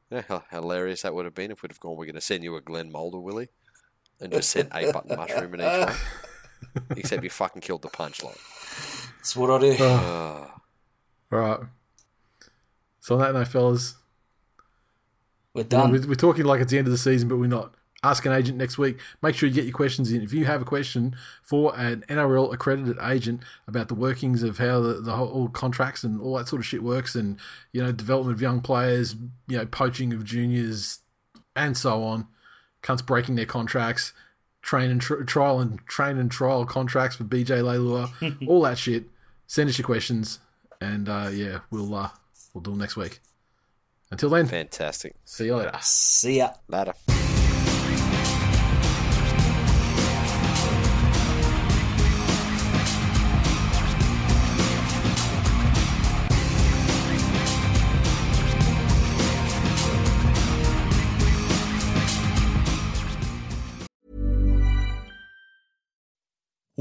Yeah, how hilarious that would have been if we'd have gone. We're going to send you a Glenn Moulder Willy, and just sent a button mushroom in each one. Except you fucking killed the punchline. That's what I do. Oh. All right. So on that note, fellas, we're done. We're, we're talking like it's the end of the season, but we're not. Ask an agent next week. Make sure you get your questions in. If you have a question for an N R L accredited agent about the workings of how the, the whole all contracts and all that sort of shit works, and you know development of young players, you know poaching of juniors, and so on, cunts breaking their contracts, train and tr- trial and train and trial contracts for B J Leilua, all that shit. Send us your questions, and uh, yeah, we'll uh, we'll do them next week. Until then. Fantastic. See you later. See ya. Later.